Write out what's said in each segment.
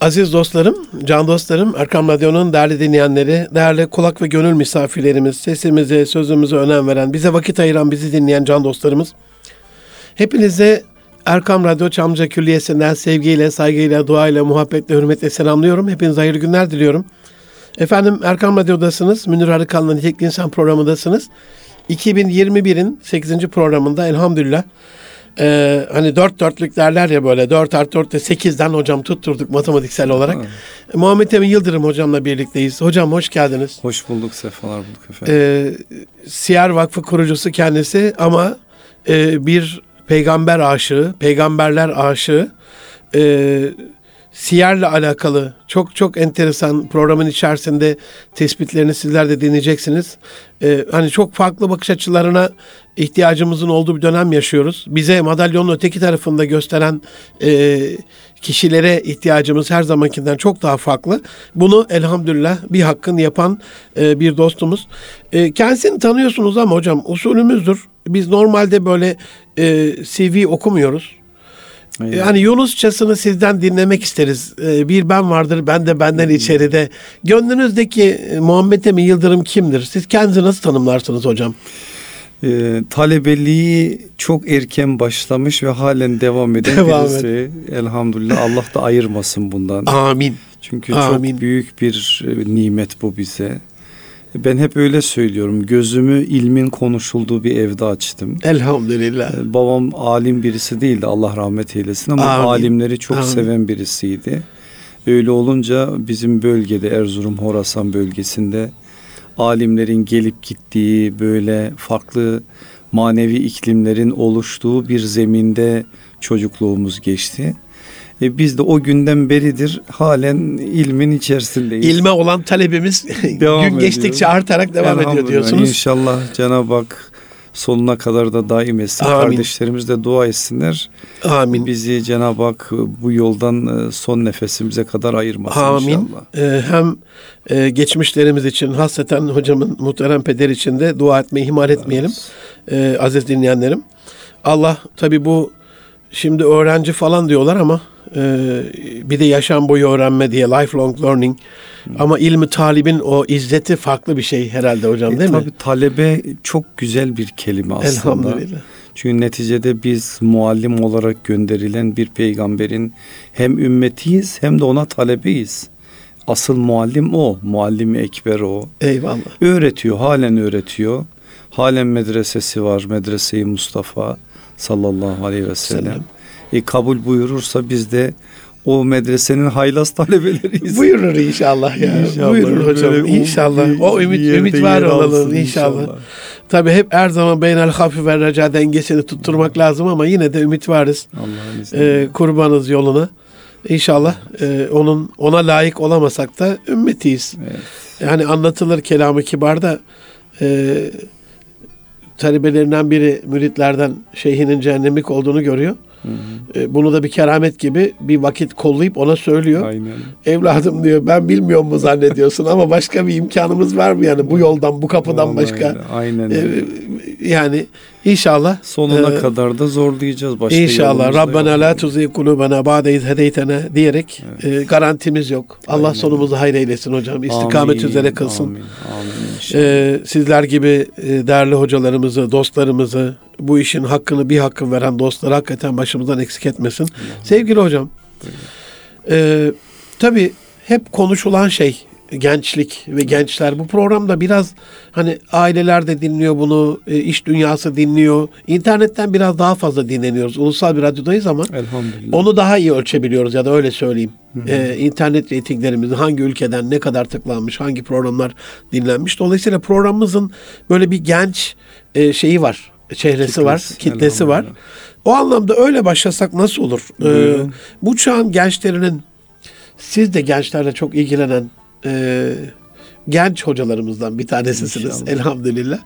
Aziz dostlarım, can dostlarım, Erkam Radyo'nun değerli dinleyenleri, değerli kulak ve gönül misafirlerimiz, sesimize, sözümüze önem veren, bize vakit ayıran, bizi dinleyen can dostlarımız. Hepinize Erkam Radyo Çamlıca Külliyesi'nden sevgiyle, saygıyla, duayla, muhabbetle, hürmetle selamlıyorum. Hepinize hayırlı günler diliyorum. Efendim Erkam Radyo'dasınız, Münir Arıkan'la Nitelikli İnsan programındasınız. 2021'in 8. programında elhamdülillah. Hani 4-4'lük derler ya böyle 4+4 de 8'den hocam tutturduk matematiksel olarak. Muhammet Emin Yıldırım hocamla birlikteyiz. Hocam hoş geldiniz. Hoş bulduk, sefalar bulduk efendim. Siyer Vakfı kurucusu kendisi ama bir peygamber aşığı, peygamberler aşığı. Siyer'le alakalı çok enteresan programın içerisinde tespitlerini sizler de dinleyeceksiniz. Hani çok farklı bakış açılarına ihtiyacımızın olduğu bir dönem yaşıyoruz. Bize madalyonun öteki tarafında gösteren kişilere ihtiyacımız her zamankinden çok daha farklı. Bunu elhamdülillah bir hakkını yapan bir dostumuz. Kendisini tanıyorsunuz ama hocam usulümüzdür. Biz normalde böyle CV okumuyoruz. Yani Yunusçasını sizden dinlemek isteriz. Bir ben vardır, ben de benden içeride. Gönlünüzdeki Muhammet Emin Yıldırım kimdir? Siz kendinizi nasıl tanımlarsınız hocam? Talebeliği çok erken başlamış ve halen devam eden birisi. Elhamdülillah, Allah da ayırmasın bundan. Amin. Çünkü amin. Çok büyük bir nimet bu bize. Ben hep öyle söylüyorum. Gözümü ilmin konuşulduğu bir evde açtım. Elhamdülillah. Babam alim birisi değildi, Allah rahmet eylesin, ama amin. Alimleri çok amin. Seven birisiydi. Öyle olunca bizim bölgede, Erzurum Horasan bölgesinde alimlerin gelip gittiği, böyle farklı manevi iklimlerin oluştuğu bir zeminde çocukluğumuz geçti. Biz de o günden beridir halen ilmin içerisindeyiz. İlme olan talebimiz gün geçtikçe artarak devam ediyor diyorsunuz. İnşallah Cenab-ı Hak sonuna kadar da daim etsin. Amin. Kardeşlerimiz de dua etsinler. Amin. Bizi Cenab-ı Hak bu yoldan son nefesimize kadar ayırmasın. Amin. İnşallah. Hem geçmişlerimiz için, hasreten hocamın muhterem peder için de dua etmeyi ihmal etmeyelim. Evet. Aziz dinleyenlerim. Allah tabii bu şimdi öğrenci falan diyorlar ama bir de yaşam boyu öğrenme diye, lifelong learning. Ama ilmi talibin o izzeti farklı bir şey herhalde hocam, değil mi? Tabii talebe çok güzel bir kelime aslında. Elhamdülillah. Çünkü neticede biz muallim olarak gönderilen bir peygamberin hem ümmetiyiz hem de ona talebeyiz. Asıl muallim o. Muallim-i ekber o. Eyvallah. Öğretiyor, halen öğretiyor. Halen medresesi var. Medrese-i Mustafa sallallahu aleyhi ve sellem. Kabul buyurursa biz de o medresenin haylaz talebeleriyiz. Buyurur inşallah ya. İnşallah. Buyurur hocam. İnşallah. O ümit var olalım inşallah. Tabii hep her zaman beynel hafif ve reca dengesini tutturmak lazım ama yine de ümit varız. Allah'ın izniyle. Kurbanız yoluna. İnşallah ona layık olamasak da ümmetiyiz. Evet. Yani anlatılır kelamı kibarda talebelerinden biri müritlerden şeyhinin cehennemlik olduğunu görüyor. Hı hı. Bunu da bir keramet gibi bir vakit kollayıp ona söylüyor. Aynen. Evladım diyor, ben bilmiyor mu zannediyorsun ama başka bir imkanımız var mı yani bu yoldan, bu kapıdan vallahi başka? Aynen. Yani inşallah sonuna kadar da zorlayacağız başka. İnşallah Rabbena la tuzi kulubena ba'de iz hedeytene diyerek garantimiz yok. Aynen. Allah sonumuzu hayır eylesin hocam. İstikamet amin, üzere kılsın. Amin, amin. Sizler gibi değerli hocalarımızı, dostlarımızı, bu işin hakkını bir hakkını veren dostları hakikaten başımızdan eksik etmesin. Allah'ım. Sevgili hocam, tabii hep konuşulan şey gençlik ve gençler. Bu programda biraz hani aileler de dinliyor bunu, iş dünyası dinliyor. İnternetten biraz daha fazla dinleniyoruz. Ulusal bir radyodayız ama onu daha iyi ölçebiliyoruz ya da öyle söyleyeyim. İnternet reytinglerimiz hangi ülkeden ne kadar tıklanmış, hangi programlar dinlenmiş. Dolayısıyla programımızın böyle bir genç şeyi var. Çehresi var, kitlesi var. O anlamda öyle başlasak nasıl olur? Bu çağın gençlerinin, siz de gençlerle çok ilgilenen genç hocalarımızdan bir tanesisiniz. İnşallah. Elhamdülillah.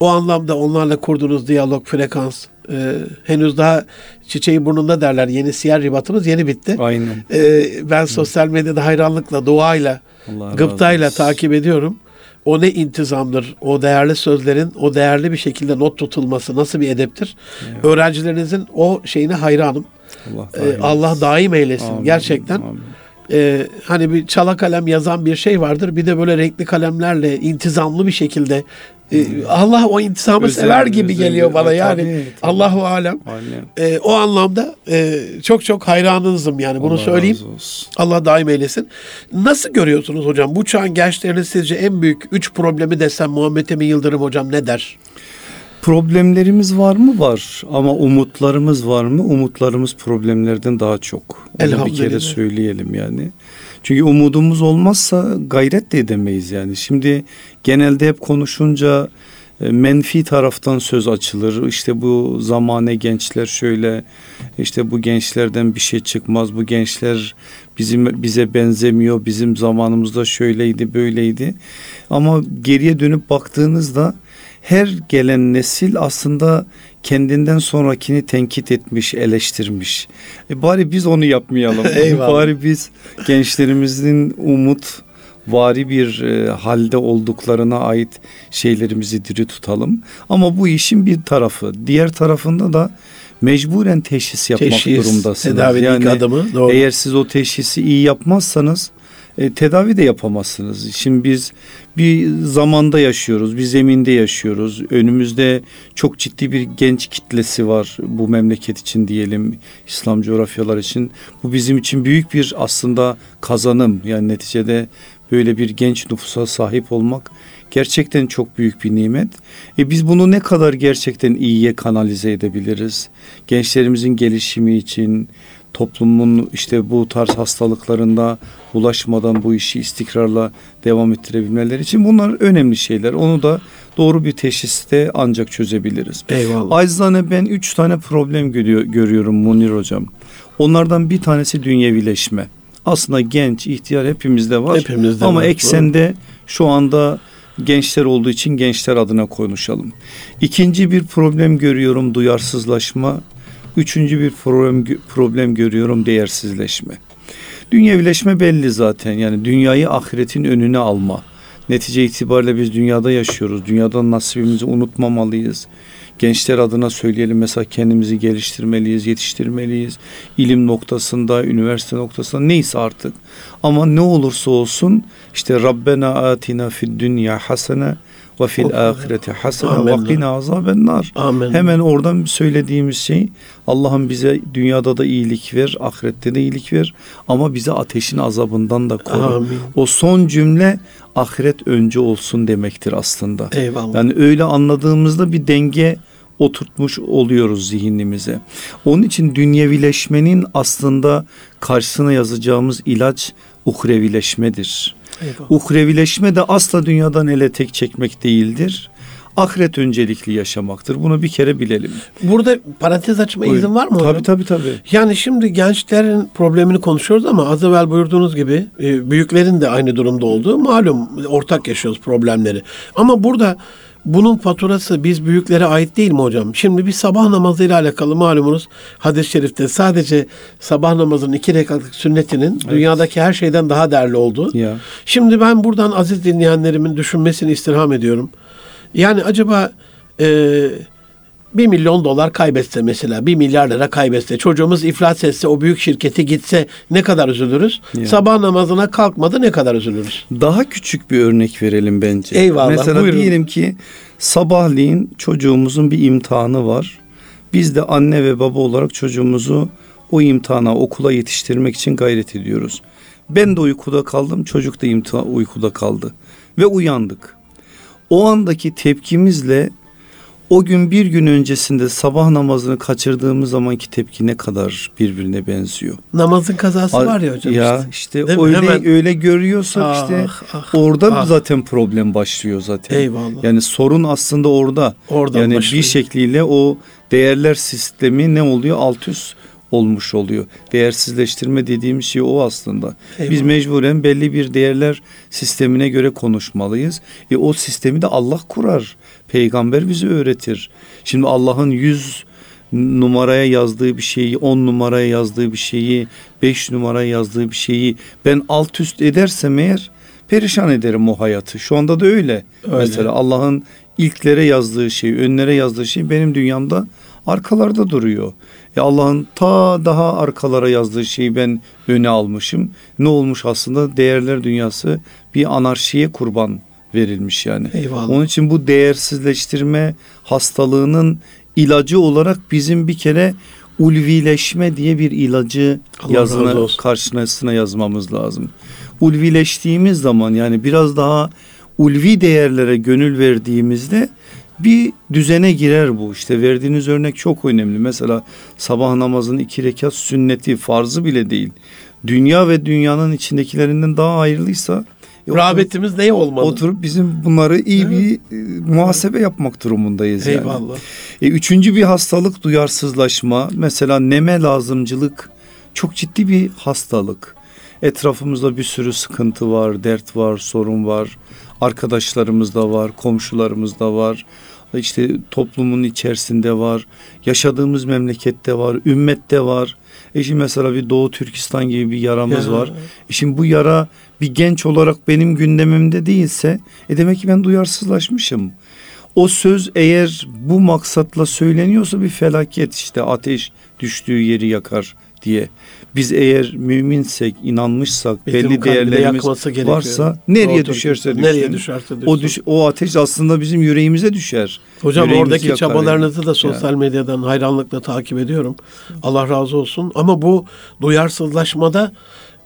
O anlamda onlarla kurduğunuz diyalog, frekans henüz daha çiçeği burnunda derler. Yeni siyer ribatımız yeni bitti. Aynen. Ben sosyal medyada hayranlıkla, duayla, gıptayla takip ediyorum. O ne intizamdır, o değerli sözlerin, o değerli bir şekilde not tutulması nasıl bir edeptir? Evet. Öğrencilerinizin o şeyine hayranım. Allah daim eylesin. Amin, gerçekten. Amin. hani bir çala kalem yazan bir şey vardır. Bir de böyle renkli kalemlerle intizamlı bir şekilde Allah o intizamı özel, sever gibi özel geliyor bana yani. Tabii. Allahu alem. O anlamda çok çok hayranınızım yani. Bunu Allah söyleyeyim. Allah daim eylesin. Nasıl görüyorsunuz hocam? Bu çağın gençlerinin sizce en büyük 3 problemi desem Muhammet Emin Yıldırım hocam ne der? Problemlerimiz var mı? Var. Ama umutlarımız var mı? Umutlarımız problemlerden daha çok. Onu bir kere söyleyelim yani. Çünkü umudumuz olmazsa gayret de edemeyiz yani. Şimdi genelde hep konuşunca menfi taraftan söz açılır. İşte bu zamane gençler şöyle, işte bu gençlerden bir şey çıkmaz. Bu gençler bize benzemiyor. Bizim zamanımızda şöyleydi, böyleydi. Ama geriye dönüp baktığınızda her gelen nesil aslında kendinden sonrakini tenkit etmiş, eleştirmiş. Bari biz onu yapmayalım. Bari biz gençlerimizin umutvari bir halde olduklarına ait şeylerimizi diri tutalım. Ama bu işin bir tarafı. Diğer tarafında da mecburen teşhis yapmak durumdasınız. Yani adamı, doğru. Eğer siz o teşhisi iyi yapmazsanız tedavi de yapamazsınız. Şimdi biz bir zamanda yaşıyoruz, bir zeminde yaşıyoruz. Önümüzde çok ciddi bir genç kitlesi var bu memleket için diyelim, İslam coğrafyalar için. Bu bizim için büyük bir aslında kazanım. Yani neticede böyle bir genç nüfusa sahip olmak gerçekten çok büyük bir nimet. Biz bunu ne kadar gerçekten iyiye kanalize edebiliriz? Gençlerimizin gelişimi için, toplumun işte bu tarz hastalıklarında bulaşmadan bu işi istikrarla devam ettirebilmeleri için bunlar önemli şeyler. Onu da doğru bir teşhiste ancak çözebiliriz. Eyvallah. Acizane ben 3 tane problem görüyorum Münir hocam. Onlardan bir tanesi dünyevileşme. Aslında genç, ihtiyar hepimizde var. Hepimizde ama var, eksende şu anda gençler olduğu için gençler adına konuşalım. İkinci bir problem görüyorum, duyarsızlaşma. Üçüncü bir problem görüyorum, değersizleşme. Dünyevileşme belli zaten, yani dünyayı ahiretin önüne alma. Netice itibariyle biz dünyada yaşıyoruz. Dünyadan nasibimizi unutmamalıyız. Gençler adına söyleyelim mesela, kendimizi geliştirmeliyiz, yetiştirmeliyiz. İlim noktasında, üniversite noktasında neyse artık. Ama ne olursa olsun işte Rabbena atina fid dünya hasene ve fil ahireti hasene ve qina azabennar. Hemen oradan söylediğimiz şey, Allah'ım bize dünyada da iyilik ver, ahirette de iyilik ver ama bize ateşin azabından da koru. Amin. O son cümle ahiret önce olsun demektir aslında. Eyvallah. Yani öyle anladığımızda bir denge oturtmuş oluyoruz zihnimize. Onun için dünyevileşmenin aslında karşısına yazacağımız ilaç uhrevileşmedir. Eyvallah. Uhrevileşme de asla dünyadan ele tek çekmek değildir. Ahiret öncelikli yaşamaktır. Bunu bir kere bilelim. Burada parantez açma izin var mı? Tabii. Yani şimdi gençlerin problemini konuşuyoruz ama az evvel buyurduğunuz gibi büyüklerin de aynı durumda olduğu malum, ortak yaşıyoruz problemleri. Ama burada bunun faturası biz büyüklere ait değil mi hocam? Şimdi bir sabah namazıyla alakalı malumunuz hadis-i şerifte sadece sabah namazının 2 rekatlık sünnetinin dünyadaki her şeyden daha değerli olduğu. Ya. Şimdi ben buradan aziz dinleyenlerimin düşünmesini istirham ediyorum. Yani acaba 1 milyon dolar kaybetse mesela, 1 milyar lira kaybetse, çocuğumuz iflas etse, o büyük şirketi gitse ne kadar üzülürüz? Yani. Sabah namazına kalkmadı ne kadar üzülürüz? Daha küçük bir örnek verelim bence. Eyvallah. Mesela buyurun, diyelim ki sabahleyin çocuğumuzun bir imtihanı var. Biz de anne ve baba olarak çocuğumuzu o imtihana, okula yetiştirmek için gayret ediyoruz. Ben de uykuda kaldım, çocuk da uykuda kaldı ve uyandık. O andaki tepkimizle o gün bir gün öncesinde sabah namazını kaçırdığımız zamanki tepki ne kadar birbirine benziyor. Namazın kazası var ya hocam. Ya işte öyle görüyorsak orada zaten problem başlıyor zaten. Eyvallah. Yani sorun aslında orada. Oradan yani başlıyor. Bir şekliyle o değerler sistemi ne oluyor? Alt üst olmuş oluyor. Değersizleştirme dediğimiz şey o aslında. Eyvallah. Biz mecburen belli bir değerler sistemine göre konuşmalıyız. O sistemi de Allah kurar. Peygamber bize öğretir. Şimdi Allah'ın 100 numaraya yazdığı bir şeyi, 10 numaraya yazdığı bir şeyi, 5 numaraya yazdığı bir şeyi ben alt üst edersem eğer perişan ederim o hayatı. Şu anda da öyle. Mesela Allah'ın ilklere yazdığı şey, önlere yazdığı şey benim dünyamda arkalarda duruyor. Allah'ın ta daha arkalara yazdığı şeyi ben öne almışım. Ne olmuş aslında? Değerler dünyası bir anarşiye kurban verilmiş yani. Eyvallah. Onun için bu değersizleştirme hastalığının ilacı olarak bizim bir kere ulvileşme diye bir ilacı karşısına yazmamız lazım. Ulvileştiğimiz zaman, yani biraz daha ulvi değerlere gönül verdiğimizde bir düzene girer bu. İşte verdiğiniz örnek çok önemli. Mesela sabah namazının 2 rekat sünneti, farzı bile değil, dünya ve dünyanın içindekilerinden daha hayırlıysa rağbetimiz neye olmalı? Oturup bizim bunları iyi bir muhasebe yapmak durumundayız. Eyvallah. Yani. Üçüncü bir hastalık duyarsızlaşma. Mesela neme lazımcılık çok ciddi bir hastalık. Etrafımızda bir sürü sıkıntı var, dert var, sorun var. Arkadaşlarımız da var, komşularımız da var. İşte toplumun içerisinde var, yaşadığımız memlekette var, ümmette var. Şimdi mesela bir Doğu Türkistan gibi bir yaramız var. Şimdi bu yara bir genç olarak benim gündemimde değilse demek ki ben duyarsızlaşmışım. O söz eğer bu maksatla söyleniyorsa bir felaket, işte ateş düştüğü yeri yakar diye. Biz eğer müminsek, inanmışsak, belli değerlerimiz varsa nereye düşerse düşsün. O ateş aslında bizim yüreğimize düşer. Hocam yüreğimizi oradaki yakar çabalarınızı yani. Da sosyal medyadan hayranlıkla takip ediyorum. Allah razı olsun. Ama bu duyarsızlaşmada,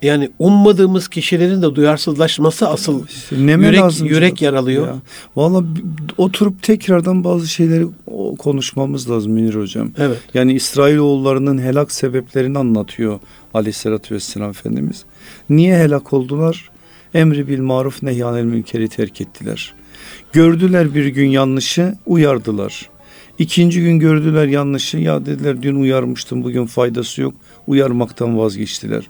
yani ummadığımız kişilerin de duyarsızlaşması asıl yürek yaralıyor. Ya. Vallahi oturup tekrardan bazı şeyleri konuşmamız lazım Münir Hocam. Evet. Yani İsrailoğullarının helak sebeplerini anlatıyor Aleyhisselatü Vesselam Efendimiz. Niye helak oldular? Emri bil maruf nehyanel münkeri terk ettiler. Gördüler bir gün yanlışı, uyardılar. İkinci gün gördüler yanlışı, ya dediler dün uyarmıştım, bugün faydası yok, uyarmaktan vazgeçtiler.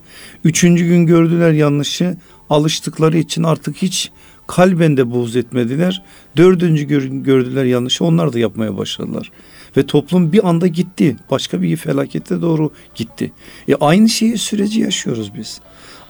Üçüncü gün gördüler yanlışı, alıştıkları için artık hiç kalben de buğz etmediler. Dördüncü gün gördüler yanlışı, onlar da yapmaya başladılar. Ve toplum bir anda gitti, başka bir felakete doğru gitti. Aynı şeyi, süreci yaşıyoruz biz.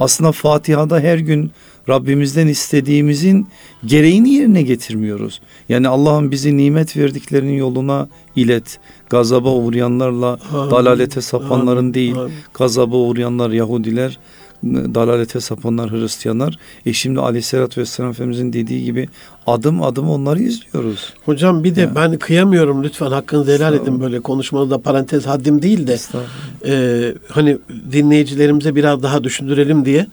Aslında Fatiha'da her gün Rabbimizden istediğimizin gereğini yerine getirmiyoruz. Yani Allah'ım bizi nimet verdiklerinin yoluna ilet. Gazaba uğrayanlarla dalalete sapanların değil. Gazaba uğrayanlar Yahudiler, dalalete sapanlar Hristiyanlar. Şimdi Aleyhisselatü Vesselam Efendimizin dediği gibi adım adım onları izliyoruz. Hocam bir de ben kıyamıyorum, lütfen hakkınızı helal edin, böyle konuşmanızda parantez haddim değil de hani dinleyicilerimize biraz daha düşündürelim diye.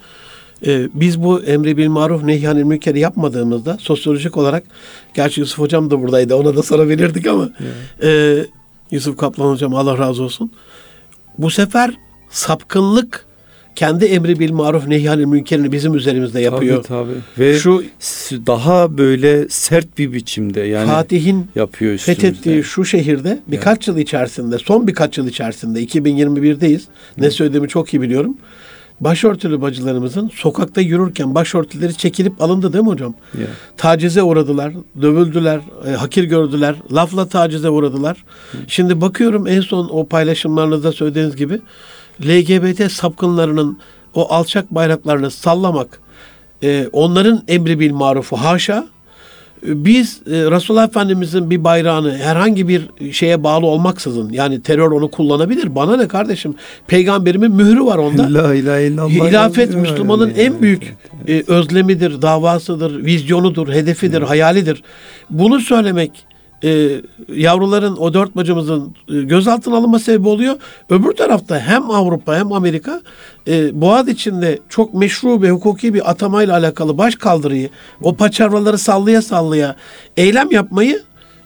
Biz bu emri bil maruf nehyanil münkeri yapmadığımızda sosyolojik olarak, gerçi Yusuf Hocam da buradaydı, ona da sorabilirdik ama Yusuf Kaplan Hocam Allah razı olsun, bu sefer sapkınlık kendi emri bil maruf nehyanil münkerini bizim üzerimizde yapıyor. Tabii. Ve şu daha böyle sert bir biçimde yani Fatih'in yapıyor üstümüzde. Fethettiği şu şehirde birkaç yıl içerisinde, son birkaç yıl içerisinde, 2021'deyiz. Ne söylediğimi çok iyi biliyorum. Başörtülü bacılarımızın sokakta yürürken başörtüleri çekilip alındı, değil mi hocam? Yeah. Tacize uğradılar, dövüldüler, hakir gördüler, lafla tacize uğradılar. Şimdi bakıyorum en son o paylaşımlarınızda söylediğiniz gibi LGBT sapkınlarının o alçak bayraklarını sallamak, onların emri bil marufu haşa. Biz Resulullah Efendimizin bir bayrağını herhangi bir şeye bağlı olmaksızın, yani terör onu kullanabilir, bana ne kardeşim, peygamberimin mührü var onda. La ilahe illallah. Hilafet Müslümanın en büyük özlemidir, davasıdır, vizyonudur, hedefidir, hayalidir. Bunu söylemek yavruların, o dört bacımızın gözaltına alınma sebebi oluyor. Öbür tarafta hem Avrupa hem Amerika Boğaziçi'nde çok meşru ve hukuki bir atamayla alakalı başkaldırıyı, o paçavraları sallaya sallaya eylem yapmayı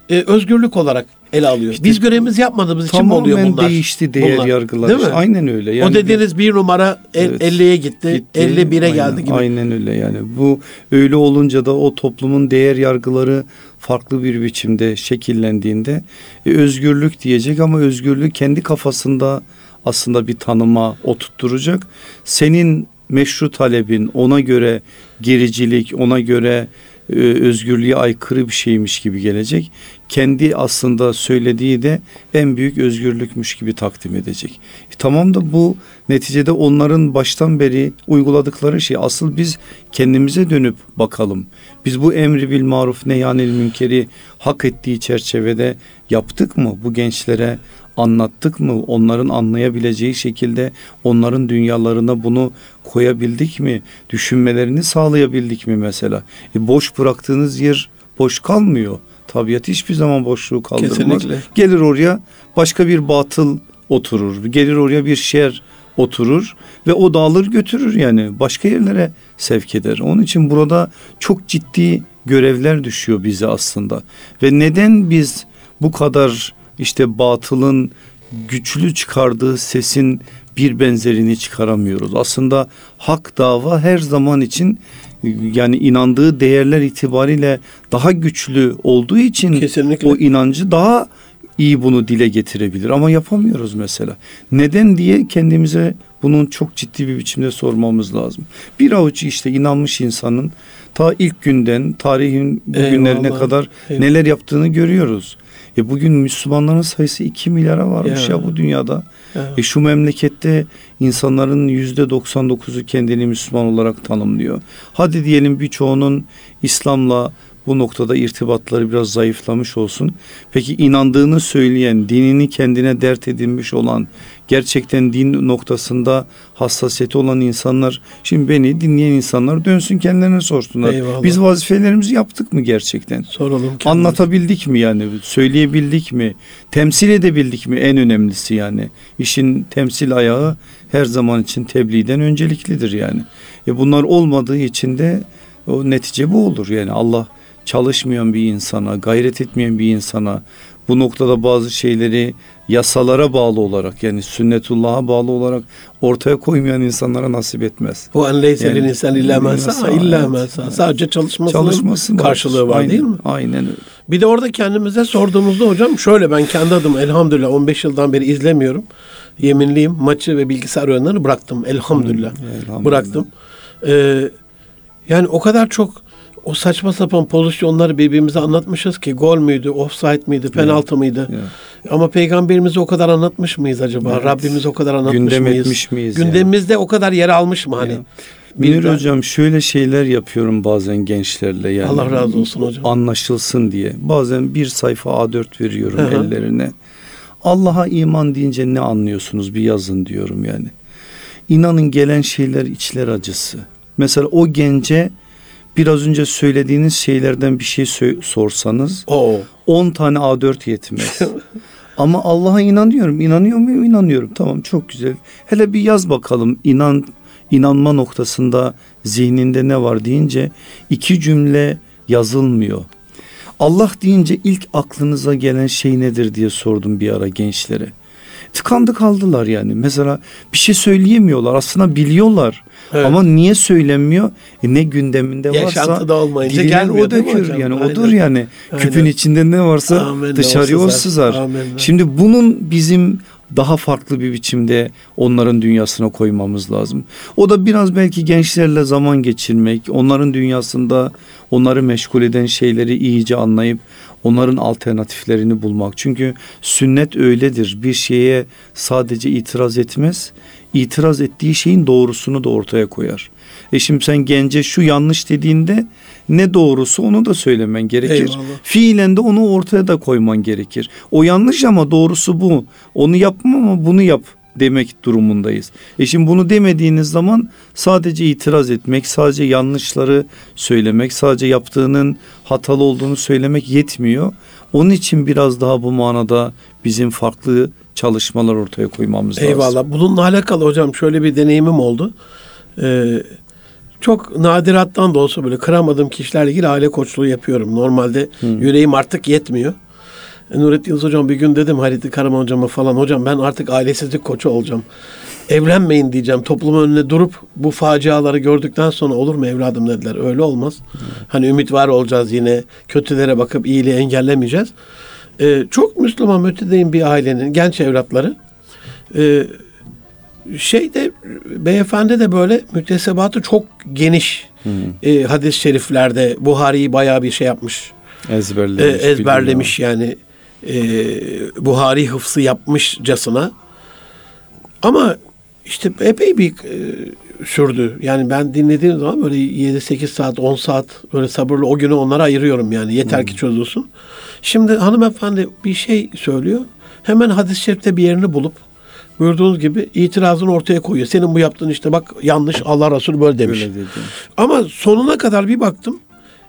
özgürlük olarak ele alıyor. İşte biz görevimizi yapmadığımız için mi oluyor bunlar? Tamamen değişti değer yargıları. Aynen öyle. Yani o dediğiniz bir numara 50'ye gitti 51'e geldi gibi. Aynen öyle yani. Bu öyle olunca da o toplumun değer yargıları farklı bir biçimde şekillendiğinde özgürlük diyecek ama özgürlüğü kendi kafasında aslında bir tanıma oturtturacak. Senin meşru talebin ona göre gericilik, ona göre özgürlüğe aykırı bir şeymiş gibi gelecek. Kendi aslında söylediği de en büyük özgürlükmüş gibi takdim edecek. Tamam da bu neticede onların baştan beri uyguladıkları şey. Asıl biz kendimize dönüp bakalım. Biz bu emri bil maruf nehyanil münkeri hak ettiği çerçevede yaptık mı? Bu gençlere anlattık mı? Onların anlayabileceği şekilde onların dünyalarına bunu koyabildik mi? Düşünmelerini sağlayabildik mi mesela? Boş bıraktığınız yer boş kalmıyor. Tabiat hiçbir zaman boşluğu kaldırmaz. Kesinlikle. Gelir oraya başka bir batıl oturur. Gelir oraya bir şer oturur ve o dağılır götürür yani. Başka yerlere sevk eder. Onun için burada çok ciddi görevler düşüyor bize aslında. Ve neden biz bu kadar işte batılın güçlü çıkardığı sesin bir benzerini çıkaramıyoruz? Aslında hak dava her zaman için yani inandığı değerler itibariyle daha güçlü olduğu için kesinlikle o inancı daha iyi bunu dile getirebilir ama yapamıyoruz mesela. Neden diye kendimize bunun çok ciddi bir biçimde sormamız lazım. Bir avuç işte inanmış insanın ta ilk günden tarihin bugünlerine kadar neler yaptığını görüyoruz. Bugün Müslümanların sayısı 2 milyara varmış ya bu dünyada. Şu memlekette insanların %99'u kendini Müslüman olarak tanımlıyor. Hadi diyelim birçoğunun İslam'la bu noktada irtibatları biraz zayıflamış olsun. Peki inandığını söyleyen, dinini kendine dert edinmiş olan, gerçekten din noktasında hassasiyeti olan insanlar, şimdi beni dinleyen insanlar dönsün kendilerine sorsunlar. Eyvallah. Biz vazifelerimizi yaptık mı gerçekten? Soralım. Anlatabildik mi yani? Söyleyebildik mi? Temsil edebildik mi? En önemlisi yani. İşin temsil ayağı her zaman için tebliğden önceliklidir yani. Bunlar olmadığı için de o netice bu olur yani. Allah çalışmayan bir insana, gayret etmeyen bir insana, bu noktada bazı şeyleri yasalara bağlı olarak yani sünnetullah'a bağlı olarak ortaya koymayan insanlara nasip etmez. Bu en leyselin insan illa mesa illa mesa. Sadece çalışmasının karşılığı var değil mi? Aynen öyle. Bir de orada kendimize sorduğumuzda hocam şöyle, ben kendi adıma elhamdülillah 15 yıldan beri izlemiyorum. Yeminliyim, maçı ve bilgisayar oyunlarını bıraktım elhamdülillah. Bıraktım. Yani o kadar çok o saçma sapan pozisyonları birbirimize anlatmışız ki gol müydü, offside miydi, penaltı mıydı? Evet. Ama peygamberimizi o kadar anlatmış mıyız acaba? Evet. Rabbimizi o kadar anlatmış mıyız? Gündemimizde yani o kadar yer almış mı hani? Münir hocam şöyle şeyler yapıyorum bazen gençlerle yani. Allah razı olsun hocam. Anlaşılsın diye. Bazen bir sayfa A4 veriyorum ellerine. Allah'a iman deyince ne anlıyorsunuz bir yazın diyorum yani. İnanın gelen şeyler içler acısı. Mesela o gence biraz önce söylediğiniz şeylerden bir şey sorsanız 10 tane A4 yetmez. Ama Allah'a inanıyorum. İnanıyor muyum? İnanıyorum. Tamam, çok güzel. Hele bir yaz bakalım. İnanma noktasında zihninde ne var deyince 2 cümle yazılmıyor. Allah deyince ilk aklınıza gelen şey nedir diye sordum bir ara gençlere. Tıkandı kaldılar yani. Mesela bir şey söyleyemiyorlar. Aslında biliyorlar. Evet. Ama niye söylemiyor? Ne gündeminde yaşantıda varsa diline o dökür yani. Aynen. Odur yani. Aynen. Küpün içinde ne varsa dışarıya o sızar. Şimdi bunun bizim daha farklı bir biçimde onların dünyasına koymamız lazım. O da biraz belki gençlerle zaman geçirmek, onların dünyasında onları meşgul eden şeyleri iyice anlayıp onların alternatiflerini bulmak. Çünkü sünnet öyledir. Bir şeye sadece itiraz etmez. İtiraz ettiği şeyin doğrusunu da ortaya koyar. Şimdi sen gence şu yanlış dediğinde ne doğrusu onu da söylemen gerekir. Eyvallah. Fiilen de onu ortaya da koyman gerekir. O yanlış ama doğrusu bu. Onu yapma ama bunu yap demek durumundayız. Şimdi bunu demediğiniz zaman sadece itiraz etmek, sadece yanlışları söylemek, sadece yaptığının hatalı olduğunu söylemek yetmiyor. Onun için biraz daha bu manada bizim farklı çalışmalar ortaya koymamız lazım. Eyvallah. Bununla alakalı hocam şöyle bir deneyimim oldu. Çok nadirattan da olsa böyle kıramadığım kişilerle ilgili aile koçluğu yapıyorum. Normalde yüreğim artık yetmiyor. Nurettin Yılsı hocam bir gün dedim Halit Karaman hocama falan, hocam ben artık ailesizlik koçu olacağım. Evlenmeyin diyeceğim. Toplumun önüne durup bu faciaları gördükten sonra olur mu evladım dediler. Öyle olmaz. Hani ümit var olacağız yine. Kötülere bakıp iyiliği engellemeyeceğiz. Çok Müslüman ötedeyim bir ailenin genç evlatları. Beyefendi de böyle müktesebatı çok geniş. Hadis-i şeriflerde Buhari'yi bayağı bir şey yapmış. Ezberlemiş yani. Buhari hıfzı yapmışcasına. Ama işte epey bir sürdü. Yani ben dinlediğim zaman böyle 7-8 saat, 10 saat böyle sabırlı o günü onlara ayırıyorum yani. Yeter ki çözülsün. Şimdi hanımefendi bir şey söylüyor. hemen hadis-i şerifte bir yerini bulup buyurduğunuz gibi itirazını ortaya koyuyor. Senin bu yaptığın işte bak yanlış, Allah Resulü böyle demiş. Ama sonuna kadar bir baktım,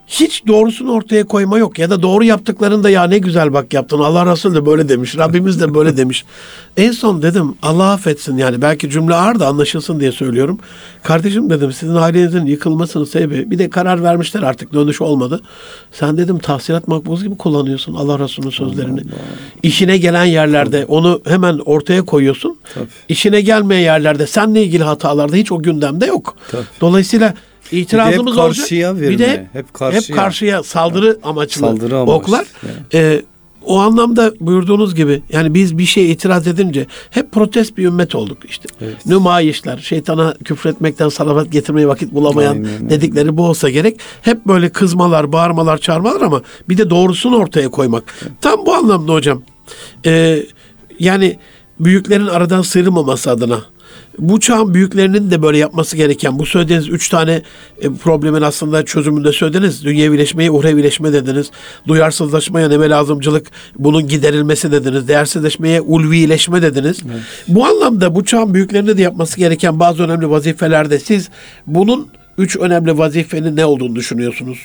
hiç doğrusunu ortaya koyma yok. Ya da doğru yaptıklarında ya ne güzel bak yaptın, Allah Resulü de böyle demiş, Rabbimiz de böyle demiş. En son dedim Allah affetsin, yani belki cümle ağır da anlaşılsın diye söylüyorum. Kardeşim dedim, sizin ailenizin yıkılmasının sebebi, bir de karar vermişler artık, dönüş olmadı. Sen dedim tahsilat makbuz gibi kullanıyorsun Allah Resulü'nün sözlerini. Allah Allah. İşine gelen yerlerde tabii onu hemen ortaya koyuyorsun. Tabii. İşine gelmeyen yerlerde seninle ilgili hatalarda hiç o gündemde yok. Tabii. Dolayısıyla İtirazımız olacak. Bir de hep karşıya saldırı amaçlı oklar. O anlamda buyurduğunuz gibi yani biz bir şeye itiraz edince hep protest bir ümmet olduk işte. Evet. Nümayişler, şeytana küfretmekten salavat getirmeye vakit bulamayan aynen, dedikleri aynen bu olsa gerek. Hep böyle kızmalar, bağırmalar, çağırmalar ama bir de doğrusunu ortaya koymak. Evet. Tam bu anlamda hocam. Yani büyüklerin aradan sıyrılmaması adına bu çağın büyüklerinin de böyle yapması gereken, bu söylediğiniz 3 tane problemin aslında çözümünde söylediniz. Dünyevileşmeyi, uhrevileşme dediniz. Duyarsızlaşmaya nevelazımcılık, bunun giderilmesi dediniz. Değersizleşmeye ulvileşme dediniz. Evet. Bu anlamda bu çağın büyüklerinin de yapması gereken bazı önemli vazifelerde siz bunun 3 önemli vazifenin ne olduğunu düşünüyorsunuz?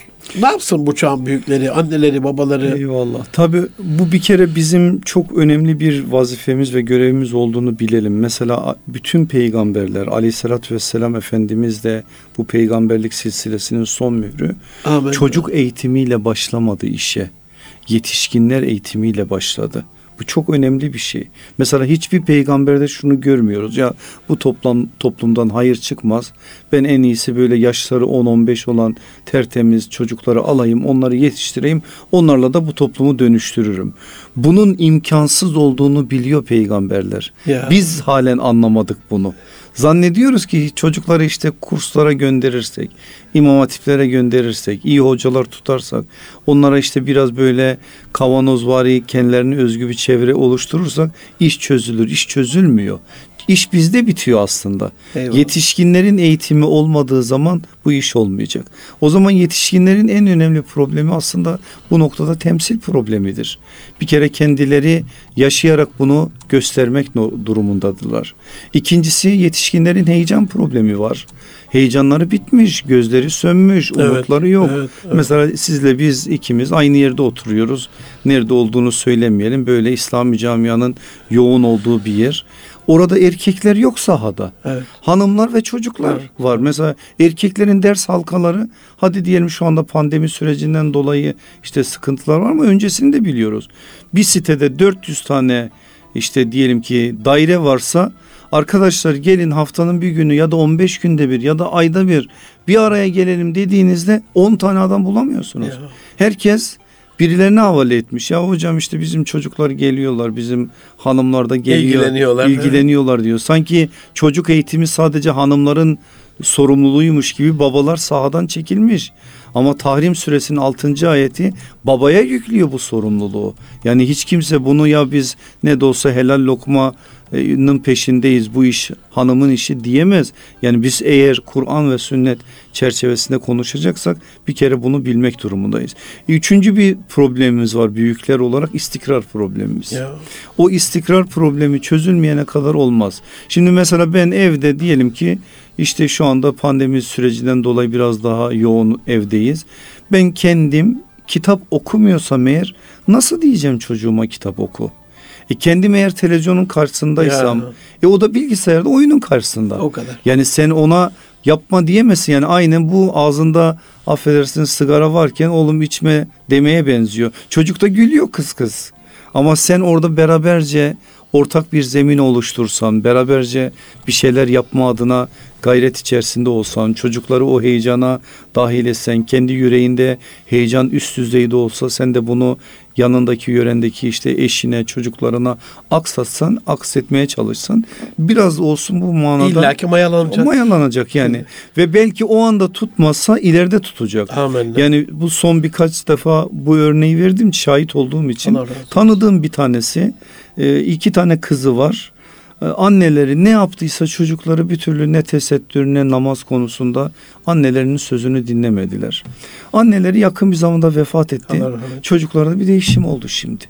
Ne yapsın bu çağın büyükleri, anneleri, babaları? Eyvallah. Tabii bu bir kere bizim çok önemli bir vazifemiz ve görevimiz olduğunu bilelim. Mesela bütün peygamberler, aleyhissalatü vesselam Efendimiz de bu peygamberlik silsilesinin son mührü, amin, çocuk eğitimiyle başlamadı işe. Yetişkinler eğitimiyle başladı. Bu çok önemli bir şey. Mesela hiçbir peygamberde şunu görmüyoruz. Ya bu toplumdan hayır çıkmaz. Ben en iyisi böyle yaşları 10-15 olan tertemiz çocukları alayım, onları yetiştireyim. Onlarla da bu toplumu dönüştürürüm. Bunun imkansız olduğunu biliyor peygamberler. Yeah. Biz halen anlamadık bunu. Zannediyoruz ki çocukları işte kurslara gönderirsek, imam hatip'lere gönderirsek, iyi hocalar tutarsak, onlara işte biraz böyle kavanozvari, kendilerine özgü bir çevre oluşturursak iş çözülür. İş çözülmüyor. İş bizde bitiyor aslında. Eyvallah. Yetişkinlerin eğitimi olmadığı zaman bu iş olmayacak. O zaman yetişkinlerin en önemli problemi aslında bu noktada temsil problemidir. Bir kere kendileri yaşayarak bunu göstermek durumundadırlar. İkincisi yetişkinlerin heyecan problemi var. Heyecanları bitmiş, gözleri sönmüş, umutları evet, yok. Evet, evet. Mesela sizle biz ikimiz aynı yerde oturuyoruz. Nerede olduğunu söylemeyelim. Böyle İslami camianın yoğun olduğu bir yer. Orada erkekler yok sahada. Evet. Hanımlar ve çocuklar evet var. Mesela erkeklerin ders halkaları, hadi diyelim şu anda pandemi sürecinden dolayı işte sıkıntılar var ama öncesini de biliyoruz. Bir sitede 400 tane işte diyelim ki daire varsa, arkadaşlar gelin haftanın bir günü ya da 15 günde bir ya da ayda bir araya gelelim dediğinizde 10 tane adam bulamıyorsunuz. Evet. Herkes birilerine havale etmiş. Ya hocam işte bizim çocuklar geliyorlar, bizim hanımlar da geliyor, ilgileniyorlar diyor. Sanki çocuk eğitimi sadece hanımların sorumluluğuymuş gibi babalar sahadan çekilmiş. Ama Tahrim Suresi'nin 6. ayeti babaya yüklüyor bu sorumluluğu. Yani hiç kimse bunu ya biz ne de olsa helal lokmanın peşindeyiz, bu iş hanımın işi diyemez. Yani biz eğer Kur'an ve sünnet çerçevesinde konuşacaksak bir kere bunu bilmek durumundayız. Üçüncü bir problemimiz var büyükler olarak, istikrar problemimiz. Ya. O istikrar problemi çözülmeyene kadar olmaz. Şimdi mesela ben evde diyelim ki işte şu anda pandemi sürecinden dolayı biraz daha yoğun evdeyiz. Ben kendim kitap okumuyorsam eğer nasıl diyeceğim çocuğuma kitap oku? Kendim eğer televizyonun karşısındaysam yani, o da bilgisayarda oyunun karşısında. O kadar. Yani sen ona yapma diyemezsin. Yani aynen bu ağzında affedersiniz sigara varken oğlum içme demeye benziyor. Çocuk da gülüyor kıs. Ama sen orada beraberce ortak bir zemin oluştursan, beraberce bir şeyler yapma adına gayret içerisinde olsan, çocukları o heyecana dahil etsen, kendi yüreğinde heyecan üst düzeyde olsa, sen de bunu yanındaki yörendeki işte eşine, çocuklarına aksetmeye çalışsan, biraz olsun bu manada illaki mayalanacak yani. Evet. Ve belki o anda tutmazsa ileride tutacak. Amenna. Yani bu son birkaç defa bu örneği verdim, şahit olduğum için. Tanıdığım bir tanesi, 2 tane kızı var. Anneleri ne yaptıysa çocukları bir türlü ne tesettür ne namaz konusunda annelerinin sözünü dinlemediler. Anneleri yakın bir zamanda vefat etti. Çocuklarda bir değişim oldu şimdi.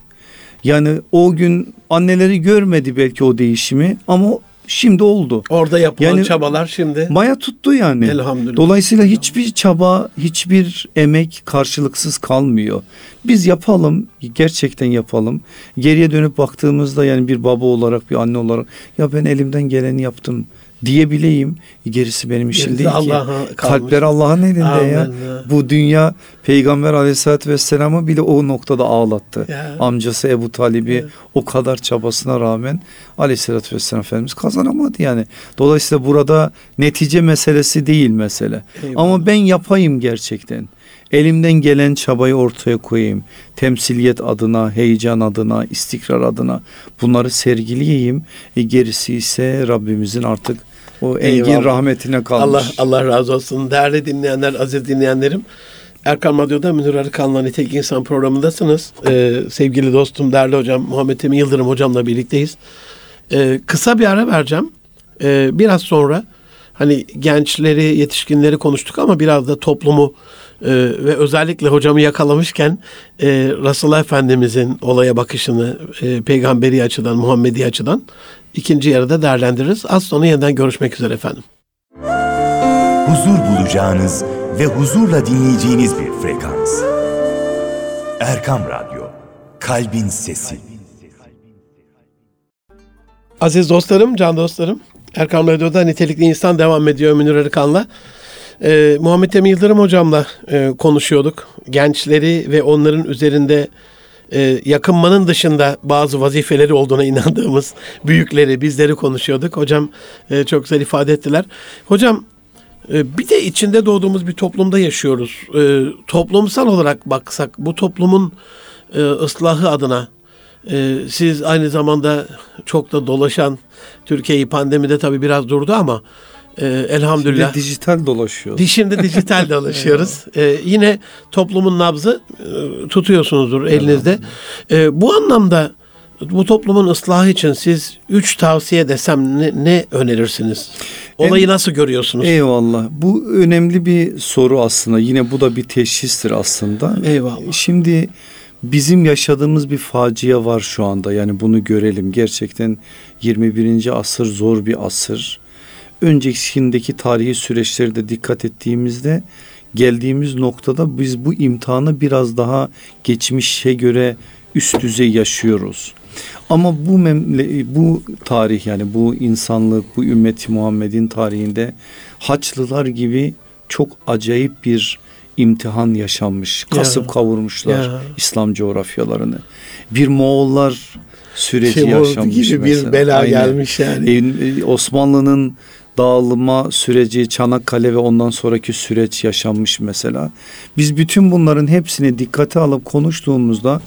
Yani o gün anneleri görmedi belki o değişimi ama şimdi oldu. Orada yapılan yani, çabalar şimdi. Maya tuttu yani. Elhamdülillah. Dolayısıyla hiçbir çaba, hiçbir emek karşılıksız kalmıyor. Biz yapalım, gerçekten yapalım. Geriye dönüp baktığımızda yani bir baba olarak, bir anne olarak ya ben elimden geleni yaptım diyebileyim. Gerisi benim işim değil Allah'a ki. Kalpler Allah'ın elinde. Amin ya. Bu dünya Peygamber Aleyhisselatü Vesselam'ı bile o noktada ağlattı. Ya. Amcası Ebu Talib'i o kadar çabasına rağmen Aleyhisselatü Vesselam Efendimiz kazanamadı yani. Dolayısıyla burada netice meselesi değil mesele. Eyvallah. Ama ben yapayım gerçekten. Elimden gelen çabayı ortaya koyayım. Temsiliyet adına, heyecan adına, istikrar adına bunları sergileyeyim. Gerisi ise Rabbimizin artık o engin rahmetine kalmış. Allah razı olsun. Değerli dinleyenler, aziz dinleyenlerim. Erkam Radyo'da Münir Arıkan'la Nitelik İnsan programındasınız. Sevgili dostum, değerli hocam Muhammet Emin Yıldırım hocamla birlikteyiz. Kısa bir ara vereceğim. Biraz sonra hani gençleri, yetişkinleri konuştuk ama biraz da toplumu ve özellikle hocamı yakalamışken Resulullah Efendimizin olaya bakışını peygamberi açıdan, Muhammedi açıdan ikinci yarıda değerlendiririz. Az sonra yeniden görüşmek üzere efendim. Huzur bulacağınız ve huzurla dinleyeceğiniz bir frekans. Erkam Radyo, Kalbin Sesi. Aziz dostlarım, can dostlarım, Erkam Radyo'da Nitelikli İnsan devam ediyor Münir Arıkan'la. Muhammet Emin Yıldırım hocamla konuşuyorduk. Gençleri ve onların üzerinde yakınmanın dışında bazı vazifeleri olduğuna inandığımız büyükleri, bizleri konuşuyorduk. Hocam çok güzel ifade ettiler. Hocam bir de içinde doğduğumuz bir toplumda yaşıyoruz. Toplumsal olarak baksak bu toplumun ıslahı adına siz aynı zamanda çok da dolaşan, Türkiye'yi pandemide tabii biraz durdu ama elhamdülillah. Şimdi dijital dolaşıyoruz. Şimdi dijital dolaşıyoruz. Yine toplumun nabzı tutuyorsunuzdur elinizde. Bu anlamda bu toplumun ıslahı için siz 3 tavsiye desem ne önerirsiniz? Olayı nasıl görüyorsunuz? Eyvallah. Bu önemli bir soru aslında. Yine bu da bir teşhistir aslında. Eyvallah. Şimdi bizim yaşadığımız bir facia var şu anda. Yani bunu görelim. Gerçekten 21. asır zor bir asır. Öncesindeki tarihi süreçlere de dikkat ettiğimizde geldiğimiz noktada biz bu imtihanı biraz daha geçmişe göre üst düzey yaşıyoruz. Ama bu tarih yani bu insanlık, bu ümmeti Muhammed'in tarihinde Haçlılar gibi çok acayip bir imtihan yaşanmış. Kasıp kavurmuşlar İslam coğrafyalarını. Bir Moğollar süreci yaşanmış gibi mesela. Bir bela gelmiş yani. Osmanlı'nın dağılma süreci, Çanakkale ve ondan sonraki süreç yaşanmış mesela. Biz bütün bunların hepsini dikkate alıp konuştuğumuzda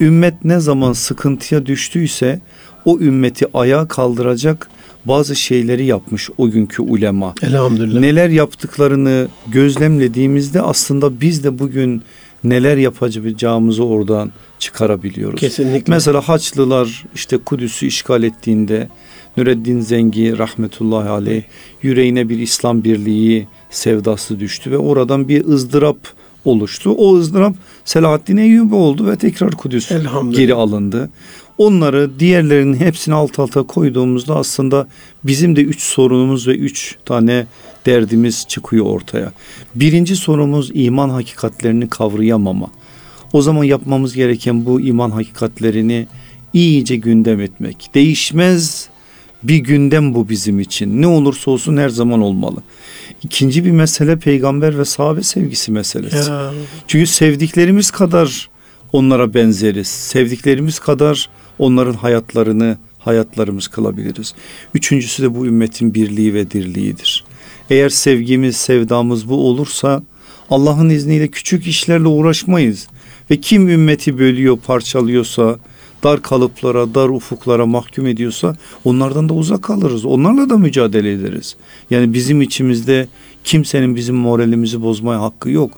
ümmet ne zaman sıkıntıya düştüyse o ümmeti ayağa kaldıracak bazı şeyleri yapmış o günkü ulema. Elhamdülillah. Neler yaptıklarını gözlemlediğimizde aslında biz de bugün neler yapacağımızı oradan çıkarabiliyoruz. Kesinlikle. Mesela Haçlılar işte Kudüs'ü işgal ettiğinde Nureddin Zengi rahmetullahi aleyh yüreğine bir İslam birliği sevdası düştü ve oradan bir ızdırap oluştu. O ızdırap Selahaddin Eyyubi oldu ve tekrar Kudüs geri alındı. Onları diğerlerinin hepsini alt alta koyduğumuzda aslında bizim de 3 sorunumuz ve 3 tane derdimiz çıkıyor ortaya. Birinci sorumuz iman hakikatlerini kavrayamama. O zaman yapmamız gereken bu iman hakikatlerini iyice gündem etmek. Değişmez bir gündem bu bizim için. Ne olursa olsun her zaman olmalı. İkinci bir mesele peygamber ve sahabe sevgisi meselesi. Ya. Çünkü sevdiklerimiz kadar onlara benzeriz. Sevdiklerimiz kadar onların hayatlarını hayatlarımız kılabiliriz. Üçüncüsü de bu ümmetin birliği ve dirliğidir. Eğer sevgimiz, sevdamız bu olursa Allah'ın izniyle küçük işlerle uğraşmayız. Ve kim ümmeti bölüyor, parçalıyorsa, dar kalıplara, dar ufuklara mahkum ediyorsa onlardan da uzak kalırız. Onlarla da mücadele ederiz. Yani bizim içimizde kimsenin bizim moralimizi bozmaya hakkı yok.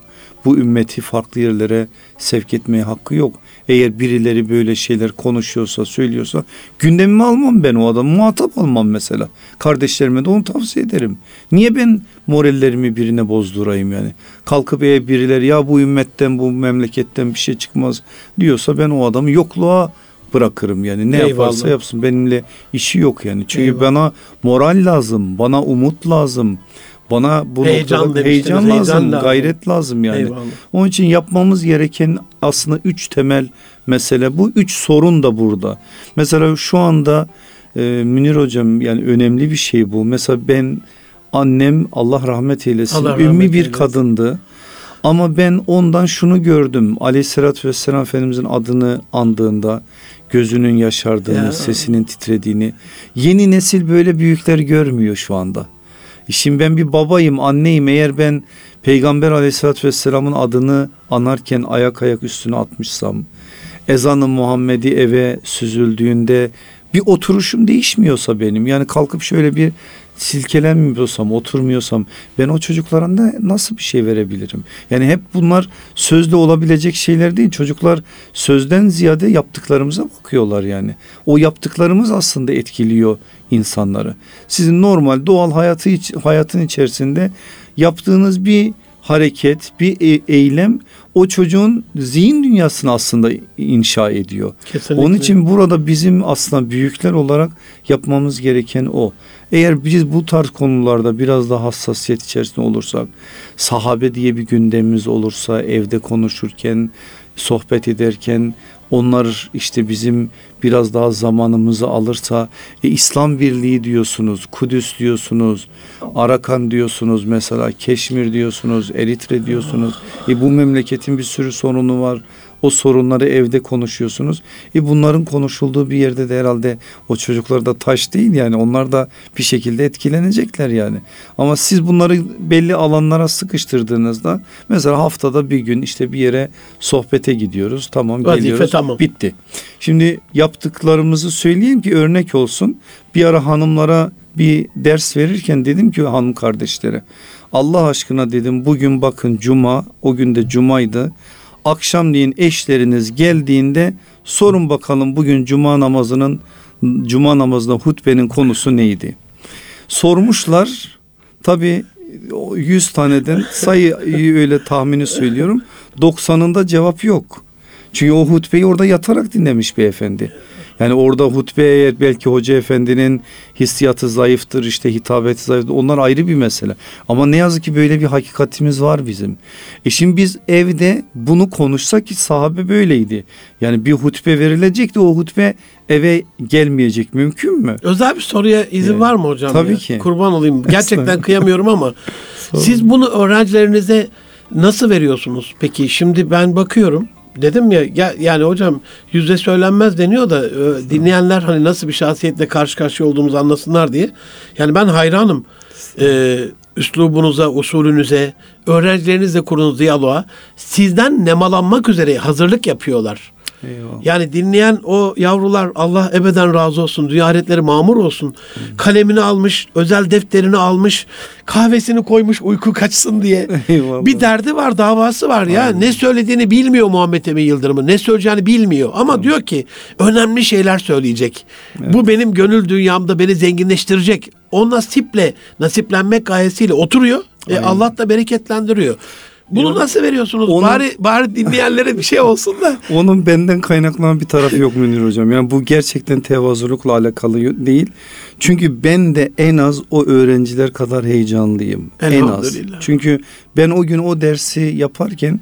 Bu ümmeti farklı yerlere sevk etmeye hakkı yok. Eğer birileri böyle şeyler konuşuyorsa, söylüyorsa gündemimi almam ben o adamı, muhatap almam mesela. Kardeşlerime de onu tavsiye ederim. Niye ben morallerimi birine bozdurayım yani? Kalkıp eğer birileri ya bu ümmetten, bu memleketten bir şey çıkmaz diyorsa ben o adamı yokluğa bırakırım yani. Ne yaparsa yapsın, benimle işi yok yani. Çünkü bana moral lazım, bana umut lazım. Bana bu heyecan lazım, gayret lazım yani. Eyvallah. Onun için yapmamız gereken aslında 3 temel mesele. Bu 3 sorun da burada. Mesela şu anda Münir hocam, yani önemli bir şey bu. Mesela ben, annem Allah rahmet eylesin, bir kadındı. Ama ben ondan şunu gördüm. Aleyhissalatü vesselam Efendimizin adını andığında gözünün yaşardığını, sesinin titrediğini. Yeni nesil böyle büyükler görmüyor şu anda. Şimdi ben bir babayım, anneyim, eğer ben Peygamber Aleyhisselatü Vesselam'ın adını anarken ayak ayak üstüne atmışsam, ezan-ı Muhammedi eve süzüldüğünde bir oturuşum değişmiyorsa benim, yani kalkıp şöyle bir silkelenmiyorsam, oturmuyorsam, ben o çocuklara nasıl bir şey verebilirim? Yani hep bunlar sözle olabilecek şeyler değil. Çocuklar sözden ziyade yaptıklarımıza bakıyorlar yani. O yaptıklarımız aslında etkiliyor insanları. Sizin normal doğal hayatın içerisinde yaptığınız bir hareket, bir eylem o çocuğun zihin dünyasını aslında inşa ediyor. Kesinlikle. Onun için burada bizim aslında büyükler olarak yapmamız gereken o. Eğer biz bu tarz konularda biraz daha hassasiyet içerisinde olursak, sahabe diye bir gündemimiz olursa, evde konuşurken, sohbet ederken onlar işte bizim biraz daha zamanımızı alırsa, İslam Birliği diyorsunuz, Kudüs diyorsunuz, Arakan diyorsunuz mesela, Keşmir diyorsunuz, Eritre diyorsunuz. Bu memleketin bir sürü sorunu var. O sorunları evde konuşuyorsunuz. Bunların konuşulduğu bir yerde de herhalde o çocuklar da taş değil yani, onlar da bir şekilde etkilenecekler yani. Ama siz bunları belli alanlara sıkıştırdığınızda, mesela haftada bir gün işte bir yere sohbete gidiyoruz. Tamam, vazife geliyoruz. Tamam. Bitti. Şimdi yaptıklarımızı söyleyeyim ki örnek olsun. Bir ara hanımlara bir ders verirken dedim ki hanım kardeşlere, Allah aşkına dedim, bugün bakın cuma, o gün de cumaydı. Akşamleyin eşleriniz geldiğinde sorun bakalım, bugün cuma namazına hutbenin konusu neydi? Sormuşlar. Tabii 100 taneden sayıyı öyle tahmini söylüyorum. 90'ında cevap yok. Çünkü o hutbeyi orada yatarak dinlemiş beyefendi. Yani orada hutbe, eğer belki hoca efendinin hissiyatı zayıftır, işte hitabeti zayıftır, onlar ayrı bir mesele. Ama ne yazık ki böyle bir hakikatimiz var bizim. Şimdi biz evde bunu konuşsak ki sahabe böyleydi. Yani bir hutbe verilecekti, o hutbe eve gelmeyecek, mümkün mü? Özel bir soruya izin var mı hocam? Tabii ki. Kurban olayım, gerçekten kıyamıyorum ama siz bunu öğrencilerinize nasıl veriyorsunuz? Peki şimdi ben bakıyorum. Dedim ya yani hocam yüzde söylenmez deniyor da dinleyenler hani nasıl bir şahsiyetle karşı karşıya olduğumuzu anlasınlar diye. Yani ben hayranım üslubunuza, usulünüze, öğrencilerinizle kurduğunuz diyaloğa. Sizden nemalanmak üzere hazırlık yapıyorlar. Eyvallah. Yani dinleyen o yavrular, Allah ebeden razı olsun, ziyaretleri mamur olsun. Kalemini almış, özel defterini almış, kahvesini koymuş uyku kaçsın diye. Eyvallah. Bir derdi var, davası var ya. Aynen. Ne söylediğini bilmiyor Muhammed Emin Yıldırım'ın, ne söyleyeceğini bilmiyor ama Aynen. diyor ki önemli şeyler söyleyecek. Evet. Bu benim gönül dünyamda beni zenginleştirecek. O nasiplenmek gayesiyle oturuyor. Allah da bereketlendiriyor. Bunu nasıl veriyorsunuz? Bari dinleyenlere bir şey olsun da. Onun benden kaynaklanan bir tarafı yok Münir hocam. Yani bu gerçekten tevazulukla alakalı değil. Çünkü ben de en az o öğrenciler kadar heyecanlıyım. En az. Çünkü ben o gün o dersi yaparken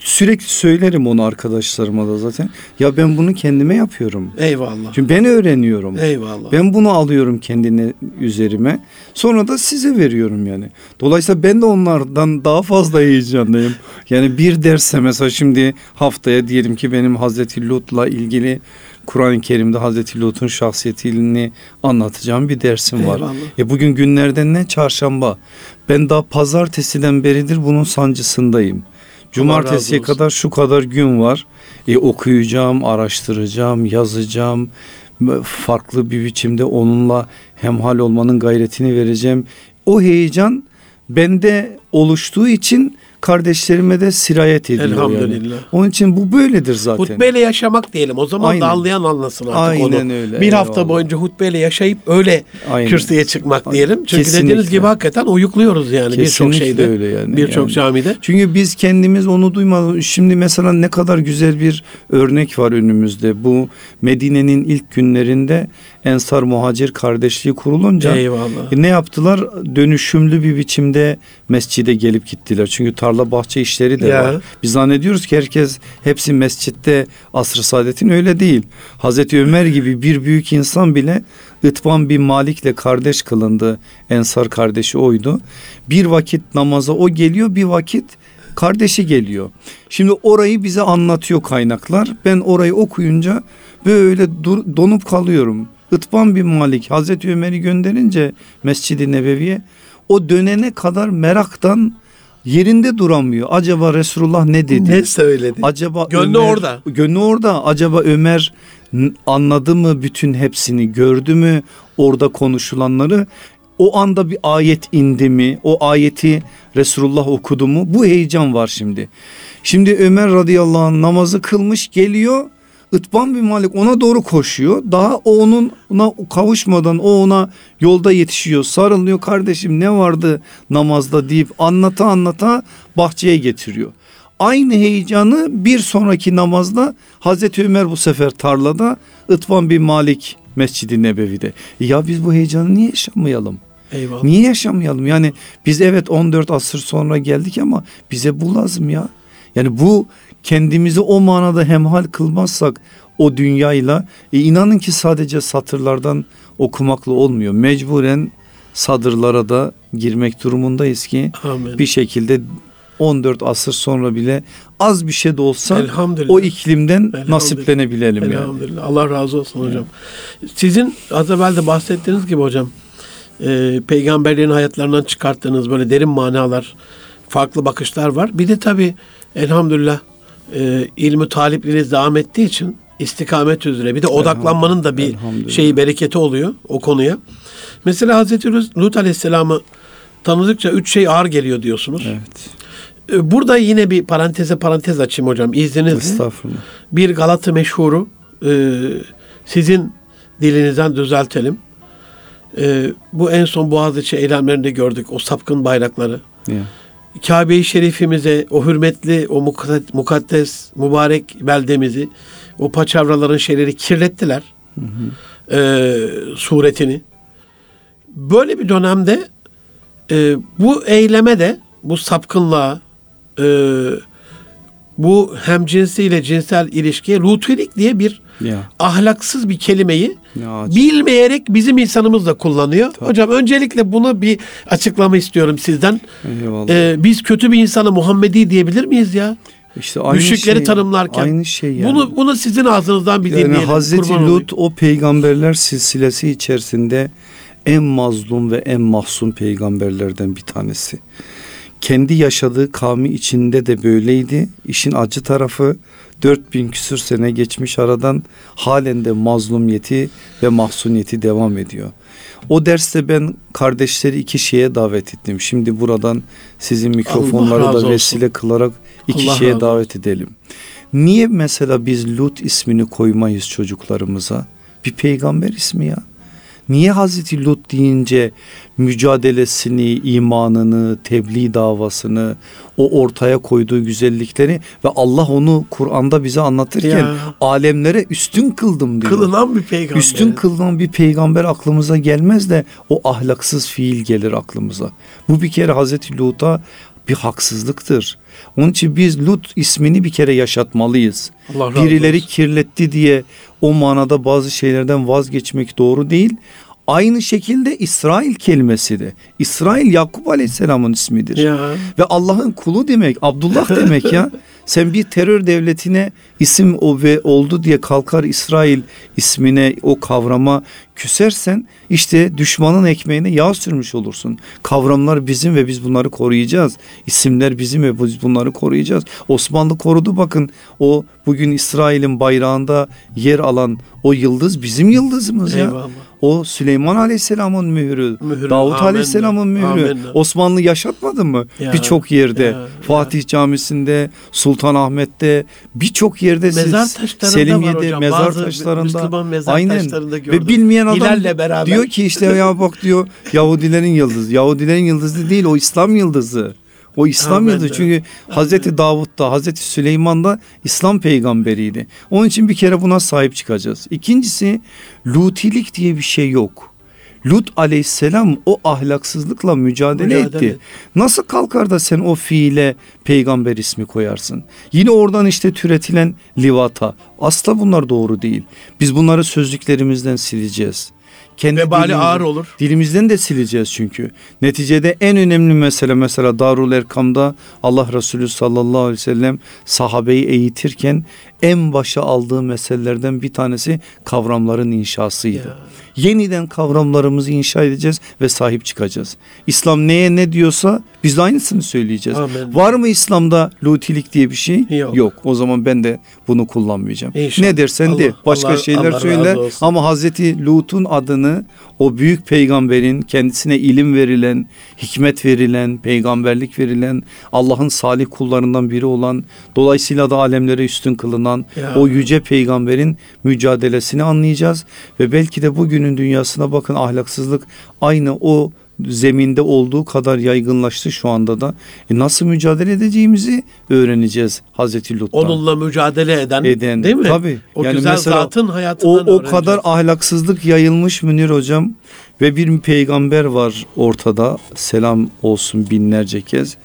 sürekli söylerim onu arkadaşlarıma da zaten. Ya ben bunu kendime yapıyorum. Eyvallah. Çünkü ben öğreniyorum. Eyvallah. Ben bunu alıyorum kendine, üzerime. Sonra da size veriyorum yani. Dolayısıyla ben de onlardan daha fazla heyecanlıyım. Yani bir derse mesela şimdi haftaya diyelim ki benim Hazreti Lut'la ilgili Kur'an-ı Kerim'de Hazreti Lut'un şahsiyetini anlatacağım bir dersim var. Bugün günlerden ne? Çarşamba. Ben daha pazartesiden beridir bunun sancısındayım. Cumartesiye kadar şu kadar gün var. Okuyacağım, araştıracağım, yazacağım. Farklı bir biçimde onunla hemhal olmanın gayretini vereceğim. O heyecan bende oluştuğu için kardeşlerime de sirayet ediyor. Elhamdülillah. Yani. Onun için bu böyledir zaten. Hutbeyle yaşamak diyelim. O zaman aynen. Da anlayan anlasın artık aynen onu. Aynen öyle. Bir hafta vallahi. Boyunca hutbeyle yaşayıp öyle aynen. Kürsüye çıkmak diyelim. Çünkü kesinlikle. Dediğiniz gibi hakikaten uyukluyoruz yani birçok şeyde. Yani. Birçok yani. Camide. Çünkü biz kendimiz onu duymadık. Şimdi mesela ne kadar güzel bir örnek var önümüzde. Bu Medine'nin ilk günlerinde Ensar Muhacir kardeşliği kurulunca eyvallah. Ne yaptılar? Dönüşümlü bir biçimde mescide gelip gittiler. Çünkü tarla bahçe işleri de ya. Var. Biz zannediyoruz ki hepsi mescitte asr-ı saadetin öyle değil. Hazreti Ömer gibi bir büyük insan bile Itban bin Malik'le kardeş kılındı. Ensar kardeşi oydu. Bir vakit namaza o geliyor, bir vakit kardeşi geliyor. Şimdi orayı bize anlatıyor kaynaklar. Ben orayı okuyunca böyle donup kalıyorum. Itban bin Malik Hazreti Ömer'i gönderince Mescid-i Nebevi'ye o dönene kadar meraktan yerinde duramıyor. Acaba Resulullah ne dedi? Ne söyledi? Acaba gönlü orada. Gönlü orada. Acaba Ömer anladı mı bütün hepsini? Gördü mü orada konuşulanları? O anda bir ayet indi mi? O ayeti Resulullah okudu mu? Bu heyecan var şimdi. Şimdi Ömer radıyallahu anh namazı kılmış geliyor. Itban bin Malik ona doğru koşuyor. Daha o ona kavuşmadan o ona yolda yetişiyor. Sarılıyor, kardeşim ne vardı namazda deyip anlata anlata bahçeye getiriyor. Aynı heyecanı bir sonraki namazda Hazreti Ömer bu sefer tarlada, Itban bin Malik Mescid-i Nebevi'de. Ya biz bu heyecanı niye yaşamayalım? Eyvallah. Niye yaşamayalım? Yani biz evet 14 asır sonra geldik ama bize bu lazım ya. Yani bu kendimizi o manada hemhal kılmazsak o dünyayla inanın ki sadece satırlardan okumakla olmuyor. Mecburen sadırlara da girmek durumundayız ki amin. Bir şekilde 14 asır sonra bile az bir şey de olsa o iklimden nasiplenebilelim. Elhamdülillah. Yani. Allah razı olsun hocam. Sizin az evvel de bahsettiğiniz gibi hocam peygamberlerin hayatlarından çıkarttığınız böyle derin manalar, farklı bakışlar var. Bir de tabii elhamdülillah ilmi talipliğiniz devam ettiği için istikamet üzere bir de odaklanmanın da bir şeyi bereketi oluyor o konuya. Mesela Hazreti Lut Aleyhisselam'ı tanıdıkça 3 şey ağır geliyor diyorsunuz. Evet. Burada yine bir parantez açayım hocam izninizle. Estağfurullah. Bir Galatı meşhuru sizin dilinizden düzeltelim. Bu en son Boğaziçi eylemlerinde gördük o sapkın bayrakları. Yeah. Kabe-i Şerifimize, o hürmetli, o mukaddes, mübarek beldemizi, o paçavraların şeyleri kirlettiler. Hı hı. Suretini. Böyle bir dönemde bu eyleme de, bu sapkınlığa, bu hemcinsiyle cinsel ilişkiye lutelik diye bir ahlaksız bir kelimeyi bilmeyerek bizim insanımız da kullanıyor. Tabii. Hocam öncelikle bunu bir açıklama istiyorum sizden. Biz kötü bir insanı Muhammedi diyebilir miyiz ya? İşte aynı müşrikleri şey, tanımlarken. Aynı şey yani. Bunu sizin ağzınızdan bir dinleyelim. Yani Hazreti Lut o peygamberler silsilesi içerisinde en mazlum ve en mahzun peygamberlerden bir tanesi. Kendi yaşadığı kavmi içinde de böyleydi. İşin acı tarafı 4000 küsür sene geçmiş aradan halen de mazlumiyeti ve mahzuniyeti devam ediyor. O derste ben kardeşleri 2 şeye davet ettim. Şimdi buradan sizin mikrofonları da vesile olsun. Kılarak 2 şeye davet edelim. Niye mesela biz Lut ismini koymayız çocuklarımıza? Bir peygamber ismi ya. Niye Hazreti Lut deyince mücadelesini, imanını, tebliğ davasını, o ortaya koyduğu güzellikleri ve Allah onu Kur'an'da bize anlatırken alemlere üstün kıldım diyor. Kılınan bir peygamber. Üstün kılınan bir peygamber aklımıza gelmez de o ahlaksız fiil gelir aklımıza. Bu bir kere Hazreti Lut'a bir haksızlıktır. Onun için biz Lut ismini bir kere yaşatmalıyız. Birileri kirletti diye o manada bazı şeylerden vazgeçmek doğru değil. Aynı şekilde İsrail kelimesi de. İsrail Yakup Aleyhisselam'ın ismidir. Ve Allah'ın kulu demek, Abdullah demek ya. Sen bir terör devletine isim o ve oldu diye kalkar İsrail ismine, o kavrama küsersen işte düşmanın ekmeğine yağ sürmüş olursun. Kavramlar bizim ve biz bunları koruyacağız. İsimler bizim ve biz bunları koruyacağız. Osmanlı korudu, bakın o bugün İsrail'in bayrağında yer alan o yıldız bizim yıldızımız ya. Eyvallah. O Süleyman Aleyhisselam'ın mührü, Davut Aleyhisselam'ın mührü. Amenna. Osmanlı yaşatmadı mı? Birçok yerde. Fatih Camisi'nde, Sultanahmet'te, birçok yerde, mezar taşlarında, Selimiye'de, var mezar taşlarında. Müslüman mezar taşlarında gördüm. Ve bilmeyen adam beraber diyor ki işte ya bak diyor Yahudilerin yıldızı. Yahudilerin yıldızı değil, o İslam yıldızı. O İslam yıldızı, çünkü Hazreti Davud da Hazreti Süleyman da İslam peygamberiydi. Onun için bir kere buna sahip çıkacağız. İkincisi, lutilik diye bir şey yok. Lut aleyhisselam o ahlaksızlıkla mücadele etti. Nasıl kalkar da sen o fiile peygamber ismi koyarsın? Yine oradan işte türetilen livata. Asla bunlar doğru değil. Biz bunları sözlüklerimizden sileceğiz. Vebali ağır olur. Dilimizden de sileceğiz çünkü. Neticede en önemli mesele, mesela Darul Erkam'da Allah Resulü sallallahu aleyhi ve sellem sahabeyi eğitirken en başa aldığı meselelerden bir tanesi kavramların inşasıydı. Yeniden kavramlarımızı inşa edeceğiz ve sahip çıkacağız. İslam neye ne diyorsa biz de aynısını söyleyeceğiz. Amen. Var mı İslam'da lutilik diye bir şey? Yok. O zaman ben de bunu kullanmayacağım. Ne dersen de başka şeyler söyler ama Hazreti Lut'un adını, o büyük peygamberin, kendisine ilim verilen, hikmet verilen, peygamberlik verilen, Allah'ın salih kullarından biri olan, dolayısıyla da alemlere üstün kılınan o yüce peygamberin mücadelesini anlayacağız ve belki de bugünün dünyasına bakın, ahlaksızlık aynı o zeminde olduğu kadar yaygınlaştı şu anda da. Nasıl mücadele edeceğimizi öğreneceğiz Hazreti Lut'tan. Onunla mücadele eden değil mi? Tabii. O yani güzel zatın hayatından öğreneceğiz. O kadar ahlaksızlık yayılmış Münir hocam ve bir peygamber var ortada. Selam olsun binlerce kez.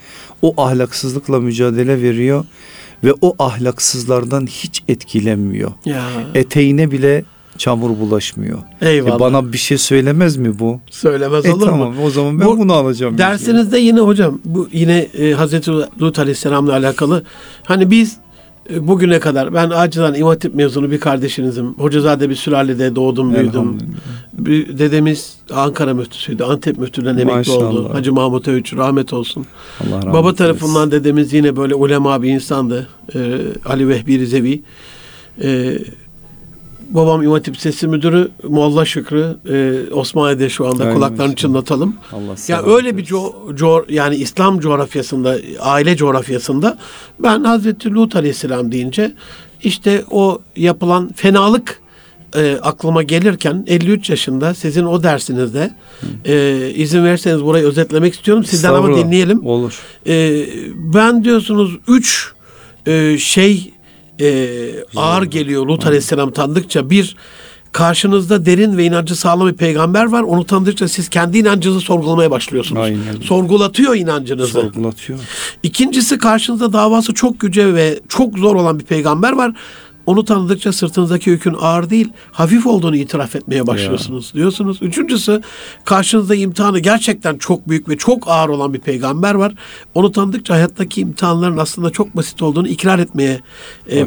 O ahlaksızlıkla mücadele veriyor ve o ahlaksızlardan hiç etkilenmiyor. Ya. Eteğine bile çamur bulaşmıyor. Eyvallah. Bana bir şey söylemez mi bu? Söylemez olur tamam, mu? O zaman ben bunu alacağım. Dersinizde yine hocam bu yine Hazreti Lut Aleyhisselam'la alakalı. Hani biz bugüne kadar, ben acilen İmam Hatip mezunu bir kardeşinizim. Hocazade bir sülalede doğdum, büyüdüm. Dedemiz Ankara müftüsüydü. Antep müftülüğünden emekli oldu. Hacı Mahmut Eviç rahmet olsun. Allah rahmet Baba tarafından dedemiz yine böyle ulema bir insandı. Ali Vehbi Rizevi. Babam İmam Hatip Lisesi Müdürü Mualla Şükrü, Osmaniye'de şu anda. Aynen, kulaklarını çınlatalım. Ya öyle bir yani İslam coğrafyasında, aile coğrafyasında ben Hazreti Lut Aleyhisselam deyince işte o yapılan fenalık aklıma gelirken 53 yaşında sizin o dersinizde izin verirseniz burayı özetlemek istiyorum. Sizden ama dinleyelim. Olur. Ben diyorsunuz 3 ağır geliyor Lut Aleyhisselam tanıdıkça. Bir, karşınızda derin ve inancı sağlam bir peygamber var. Onu tanıdıkça siz kendi inancınızı sorgulamaya başlıyorsunuz. Aynen. Sorgulatıyor inancınızı. Sorgulatıyor. İkincisi, karşınızda davası çok yüce ve çok zor olan bir peygamber var. Onu tanıdıkça sırtınızdaki yükün ağır değil, hafif olduğunu itiraf etmeye başlıyorsunuz diyorsunuz. Üçüncüsü, karşınızda imtihanı gerçekten çok büyük ve çok ağır olan bir peygamber var. Onu tanıdıkça hayattaki imtihanların aslında çok basit olduğunu ikrar etmeye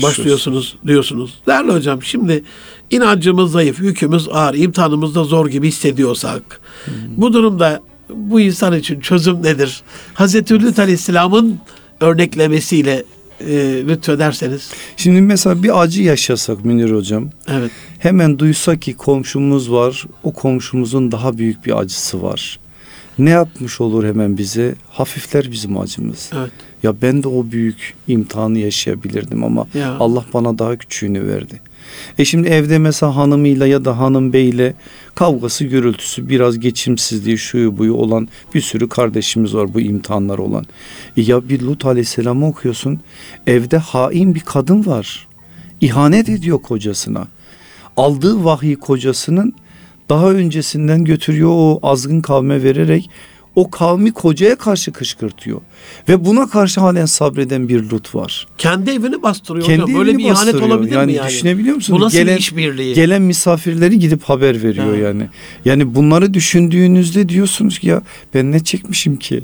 başlıyorsunuz diyorsunuz. Değerli hocam, şimdi inancımız zayıf, yükümüz ağır, imtihanımız da zor gibi hissediyorsak bu durumda bu insan için çözüm nedir? Hazreti Lut Aleyhisselam'ın örneklemesiyle lütfederseniz. Şimdi mesela bir acı yaşasak Münir hocam. Evet. Hemen duysak ki komşumuz var, o komşumuzun daha büyük bir acısı var. Ne yapmış olur hemen bize? Hafifler bizim acımız. Evet. Ya ben de o büyük imtihanı yaşayabilirdim ama Allah bana daha küçüğünü verdi. Şimdi evde mesela hanımıyla ya da hanım beyle kavgası, gürültüsü, biraz geçimsizliği, şuyu buyu olan bir sürü kardeşimiz var bu imtihanlar olan. Ya bir Lut Aleyhisselam'ı okuyorsun, evde hain bir kadın var. İhanet ediyor kocasına. Aldığı vahiy kocasının daha öncesinden götürüyor, o azgın kavme vererek o kavmi kocaya karşı kışkırtıyor. Ve buna karşı halen sabreden bir Lut var. Kendi evini bastırıyor. Kendi hocam. Böyle bir ihanet olabilir mi yani? Düşünebiliyor musunuz? Bu nasıl bir işbirliği? Gelen misafirleri gidip haber veriyor yani. Yani bunları düşündüğünüzde diyorsunuz ki ya ben ne çekmişim ki?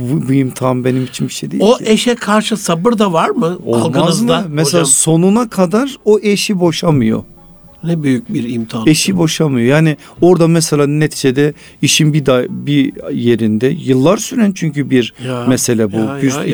bu imtihan benim için bir şey değil o ki. O eşe karşı sabır da var mı? Olmaz algınızda mı? Mesela hocam, sonuna kadar o eşi boşamıyor. Ne büyük bir imtihan. Eşi boşamıyor. Yani orada mesela neticede işin bir yerinde yıllar süren çünkü bir ya, mesele bu.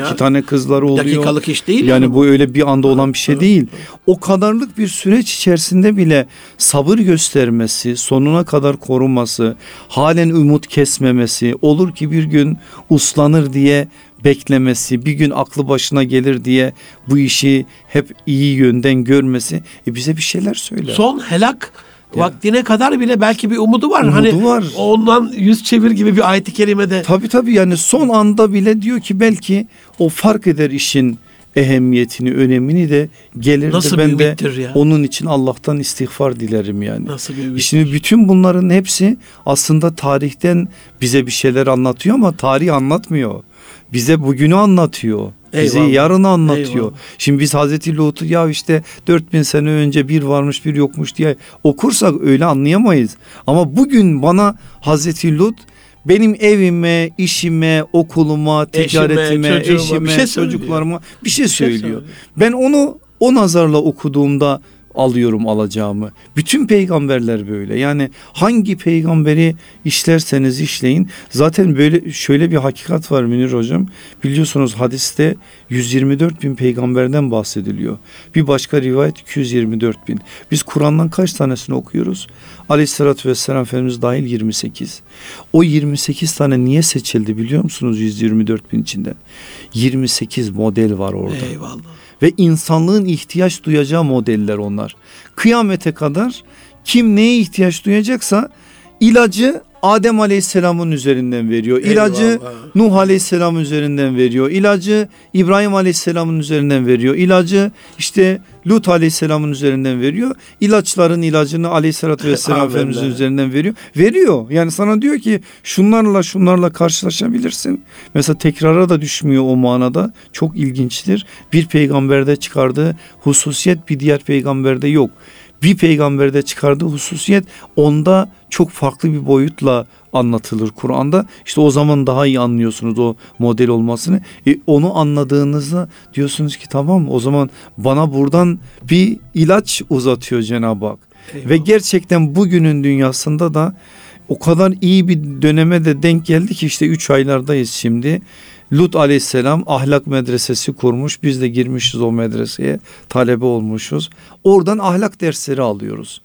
İki tane kızlar oluyor. Bir dakikalık iş değil. Yani bu öyle bir anda olan bir şey değil. O kadarlık bir süreç içerisinde bile sabır göstermesi, sonuna kadar koruması, halen umut kesmemesi, olur ki bir gün uslanır diye beklemesi, bir gün aklı başına gelir diye bu işi hep iyi yönden görmesi bize bir şeyler söyler. Son helak ya, vaktine kadar bile belki bir umudu var. Umudu hani var. Ondan yüz çevir gibi bir ayet-i kerimede. Tabii yani son anda bile diyor ki belki o fark eder işin ehemmiyetini, önemini de gelir de ben de ya, onun için Allah'tan istiğfar dilerim yani. Nasıl bir ümittir? Şimdi bütün bunların hepsi aslında tarihten bize bir şeyler anlatıyor ama tarih anlatmıyor. Bize bugünü anlatıyor. Bize yarını anlatıyor. Eyvallah. Şimdi biz Hazreti Lut'u ya işte 4000 sene önce bir varmış bir yokmuş diye okursak öyle anlayamayız. Ama bugün bana Hazreti Lut benim evime, işime, okuluma, ticaretime, eşime, çocuklarıma bir şey söylüyor. Ben onu o nazarla okuduğumda alıyorum alacağımı. Bütün peygamberler böyle. Yani hangi peygamberi işlerseniz işleyin. Zaten böyle şöyle bir hakikat var Münir hocam. Biliyorsunuz hadiste 124 bin peygamberden bahsediliyor. Bir başka rivayet 224 bin. Biz Kur'an'dan kaç tanesini okuyoruz? Aleyhissalatü vesselam Efendimiz dahil 28. O 28 tane niye seçildi biliyor musunuz 124 bin içinden? 28 model var orada. Eyvallah. Ve insanlığın ihtiyaç duyacağı modeller onlar. Kıyamete kadar kim neye ihtiyaç duyacaksa ilacı Adem Aleyhisselam'ın üzerinden veriyor. İlacı eyvallah, Nuh Aleyhisselam'ın üzerinden veriyor. İlacı İbrahim Aleyhisselam'ın üzerinden veriyor. İlacı işte Lut Aleyhisselam'ın üzerinden veriyor. İlaçların ilacını Aleyhisselatü Vesselam Efendimiz'in üzerinden veriyor. Veriyor. Yani sana diyor ki şunlarla karşılaşabilirsin. Mesela tekrara da düşmüyor o manada. Çok ilginçtir. Bir peygamberde çıkardığı hususiyet bir diğer peygamberde yok. Bir peygamberde çıkardığı hususiyet onda çok farklı bir boyutla anlatılır Kur'an'da. İşte o zaman daha iyi anlıyorsunuz o model olmasını. Onu anladığınızda diyorsunuz ki tamam o zaman bana buradan bir ilaç uzatıyor Cenab-ı Hak. Eyvallah. Ve gerçekten bugünün dünyasında da o kadar iyi bir döneme de denk geldi ki işte 3 aylardayız şimdi. Lut aleyhisselam ahlak medresesi kurmuş. Biz de girmişiz o medreseye. Talebe olmuşuz. Oradan ahlak dersleri alıyoruz.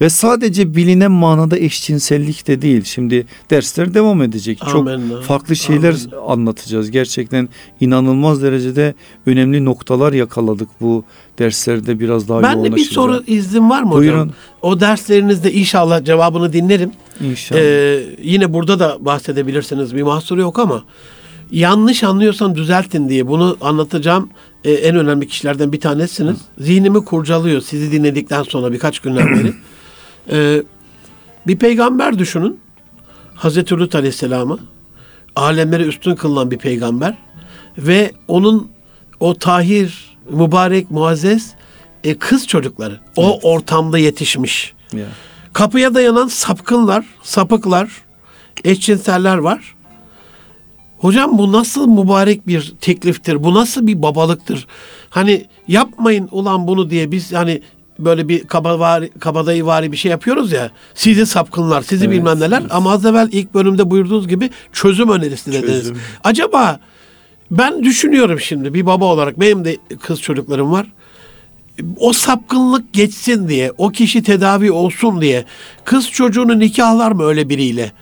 Ve sadece bilinen manada eşcinsellik de değil. Şimdi dersler devam edecek. Amen. Çok farklı şeyler amen anlatacağız. Gerçekten inanılmaz derecede önemli noktalar yakaladık bu derslerde biraz daha yoğunlaşacağız. Ben de bir soru izin var mı hocam? Buyurun. O derslerinizde inşallah cevabını dinlerim. İnşallah. Yine burada da bahsedebilirsiniz. Bir mahsuru yok ama yanlış anlıyorsam düzeltin diye bunu anlatacağım. En önemli kişilerden bir tanesiniz. Zihnimi kurcalıyor sizi dinledikten sonra birkaç günden beri. Bir peygamber düşünün. Hazreti Lut Aleyhisselam'ı. Alemleri üstün kılınan bir peygamber. Ve onun o tahir, mübarek, muazzez kız çocukları. O evet, ortamda yetişmiş. Yeah. Kapıya dayanan sapıklar, eşcinseller var. Hocam bu nasıl mübarek bir tekliftir? Bu nasıl bir babalıktır? Hani yapmayın ulan bunu diye biz hani böyle bir kabadayıvari bir şey yapıyoruz ya. Sizi sapkınlar, sizi evet, bilmem neler. Evet. Ama az evvel ilk bölümde buyurduğunuz gibi çözüm önerisi dediniz. Acaba ben düşünüyorum şimdi bir baba olarak benim de kız çocuklarım var. O sapkınlık geçsin diye, o kişi tedavi olsun diye kız çocuğunu nikahlar mı öyle biriyle?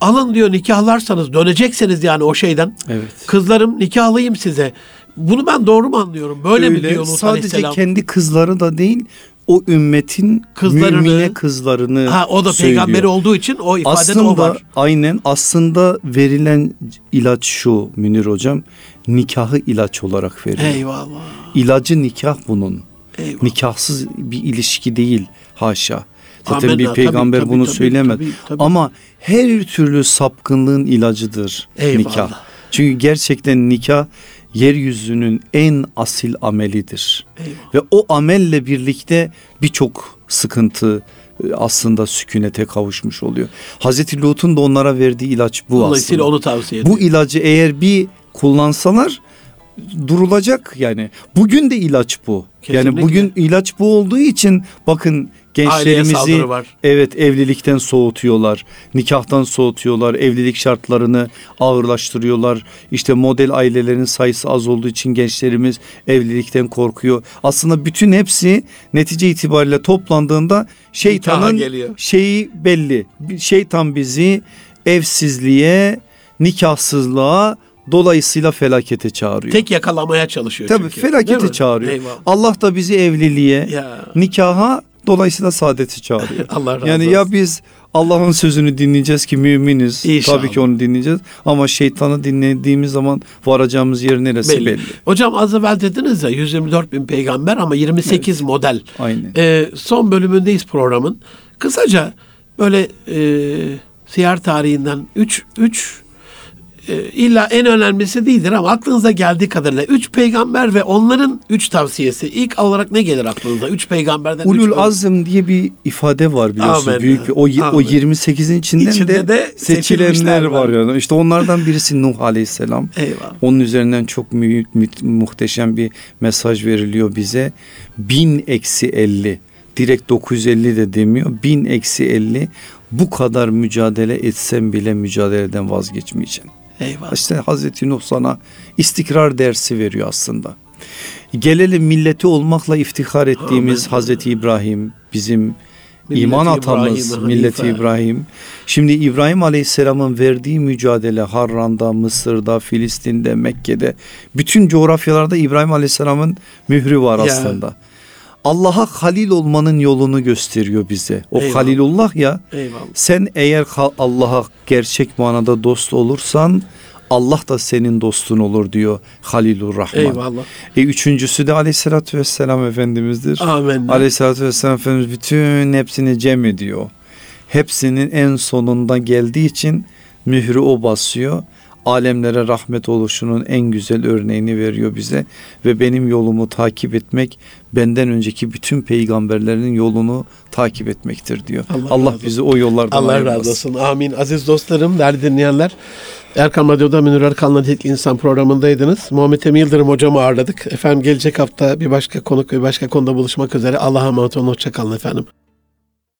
Alın diyor nikahlarsanız dönecekseniz yani o şeyden. Evet. Kızlarım nikahlıyım size. Bunu ben doğru mu anlıyorum? Böyle öyle, mi diyor Lut Aleyhisselam? Sadece kendi kızları da değil o ümmetin mümine kızlarını o da söylüyor. Peygamberi olduğu için o ifadede o var. Aynen aslında verilen ilaç şu Münir hocam. Nikahı ilaç olarak veriyor. Eyvallah. İlacı nikah bunun. Eyvallah. Nikahsız bir ilişki değil haşa. Zaten amenna, bir peygamber bunu söylemez. Ama her türlü sapkınlığın ilacıdır eyvallah, nikah. Çünkü gerçekten nikah yeryüzünün en asil amelidir. Eyvallah. Ve o amelle birlikte birçok sıkıntı aslında sükunete kavuşmuş oluyor. Hazreti Lut'un da onlara verdiği ilaç bu aslında. Dolayısıyla onu tavsiye ediyorum. Bu ilacı eğer bir kullansalar durulacak yani. Bugün de ilaç bu. Kesinlikle. Yani bugün ilaç bu olduğu için bakın gençlerimizi evet evlilikten soğutuyorlar, nikahtan soğutuyorlar, evlilik şartlarını ağırlaştırıyorlar. İşte model ailelerin sayısı az olduğu için gençlerimiz evlilikten korkuyor. Aslında bütün hepsi netice itibariyle toplandığında şeytanın şeyi belli. Şeytan bizi evsizliğe, nikahsızlığa, dolayısıyla felakete çağırıyor. Tek yakalamaya çalışıyor tabii, çünkü. Tabii felakete çağırıyor. Eyvallah. Allah da bizi evliliğe, nikaha, dolayısıyla saadete çağırıyor. Allah razı olsun. Ya biz Allah'ın sözünü dinleyeceğiz ki müminiz. İnşallah. Tabii ki onu dinleyeceğiz. Ama şeytanı dinlediğimiz zaman varacağımız yer neresi belli. Hocam az evvel dediniz ya 124 bin peygamber ama 28 evet. model. Aynen. Son bölümündeyiz programın. Kısaca böyle siyer tarihinden 3 İlla en önemlisi değildir ama aklınıza geldiği kadarıyla 3 peygamber ve onların 3 tavsiyesi. İlk olarak ne gelir aklınıza? 3 peygamberden Ulul Azm diye bir ifade var biliyorsun. Amen. Büyük o 28'in içinde de seçilenler var yani. İşte onlardan birisi Nuh Aleyhisselam. Eyvallah. Onun üzerinden çok muhteşem bir mesaj veriliyor bize. 1000-50 direkt 950 de demiyor. 1000-50 bu kadar mücadele etsem bile mücadeleden vazgeçmeyeceğim. Eyvallah. İşte Hazreti Nuh sana istikrar dersi veriyor aslında. Gelelim milleti olmakla iftihar ettiğimiz Amin. Hazreti İbrahim, bizim iman atamız milleti İbrahim. Şimdi İbrahim Aleyhisselam'ın verdiği mücadele Harran'da, Mısır'da, Filistin'de, Mekke'de, bütün coğrafyalarda İbrahim Aleyhisselam'ın mührü var aslında. Ya. Allah'a halil olmanın yolunu gösteriyor bize. O Eyvallah. Halilullah ya. Eyvallah. Sen eğer Allah'a gerçek manada dost olursan Allah da senin dostun olur diyor Halilur Rahman. Eyvallah. Üçüncüsü de Aleyhisselatü Vesselam Efendimiz'dir. Amin. Aleyhisselatü Vesselam Efendimiz bütün hepsini cem ediyor. Hepsinin en sonunda geldiği için mührü o basıyor. Alemlere rahmet oluşunun en güzel örneğini veriyor bize ve benim yolumu takip etmek benden önceki bütün peygamberlerin yolunu takip etmektir diyor. Allah bizi o yollardan ayırmasın. Allah razı olsun. Amin. Aziz dostlarım, değerli dinleyenler, Erkam Radyo'da Münir Arıkan'la Dilek İnsan programındaydınız. Muhammed Emin Yıldırım hocamı ağırladık. Efendim gelecek hafta bir başka konuk ve başka konuda buluşmak üzere. Allah'a emanet olun. Hoşça kalın efendim.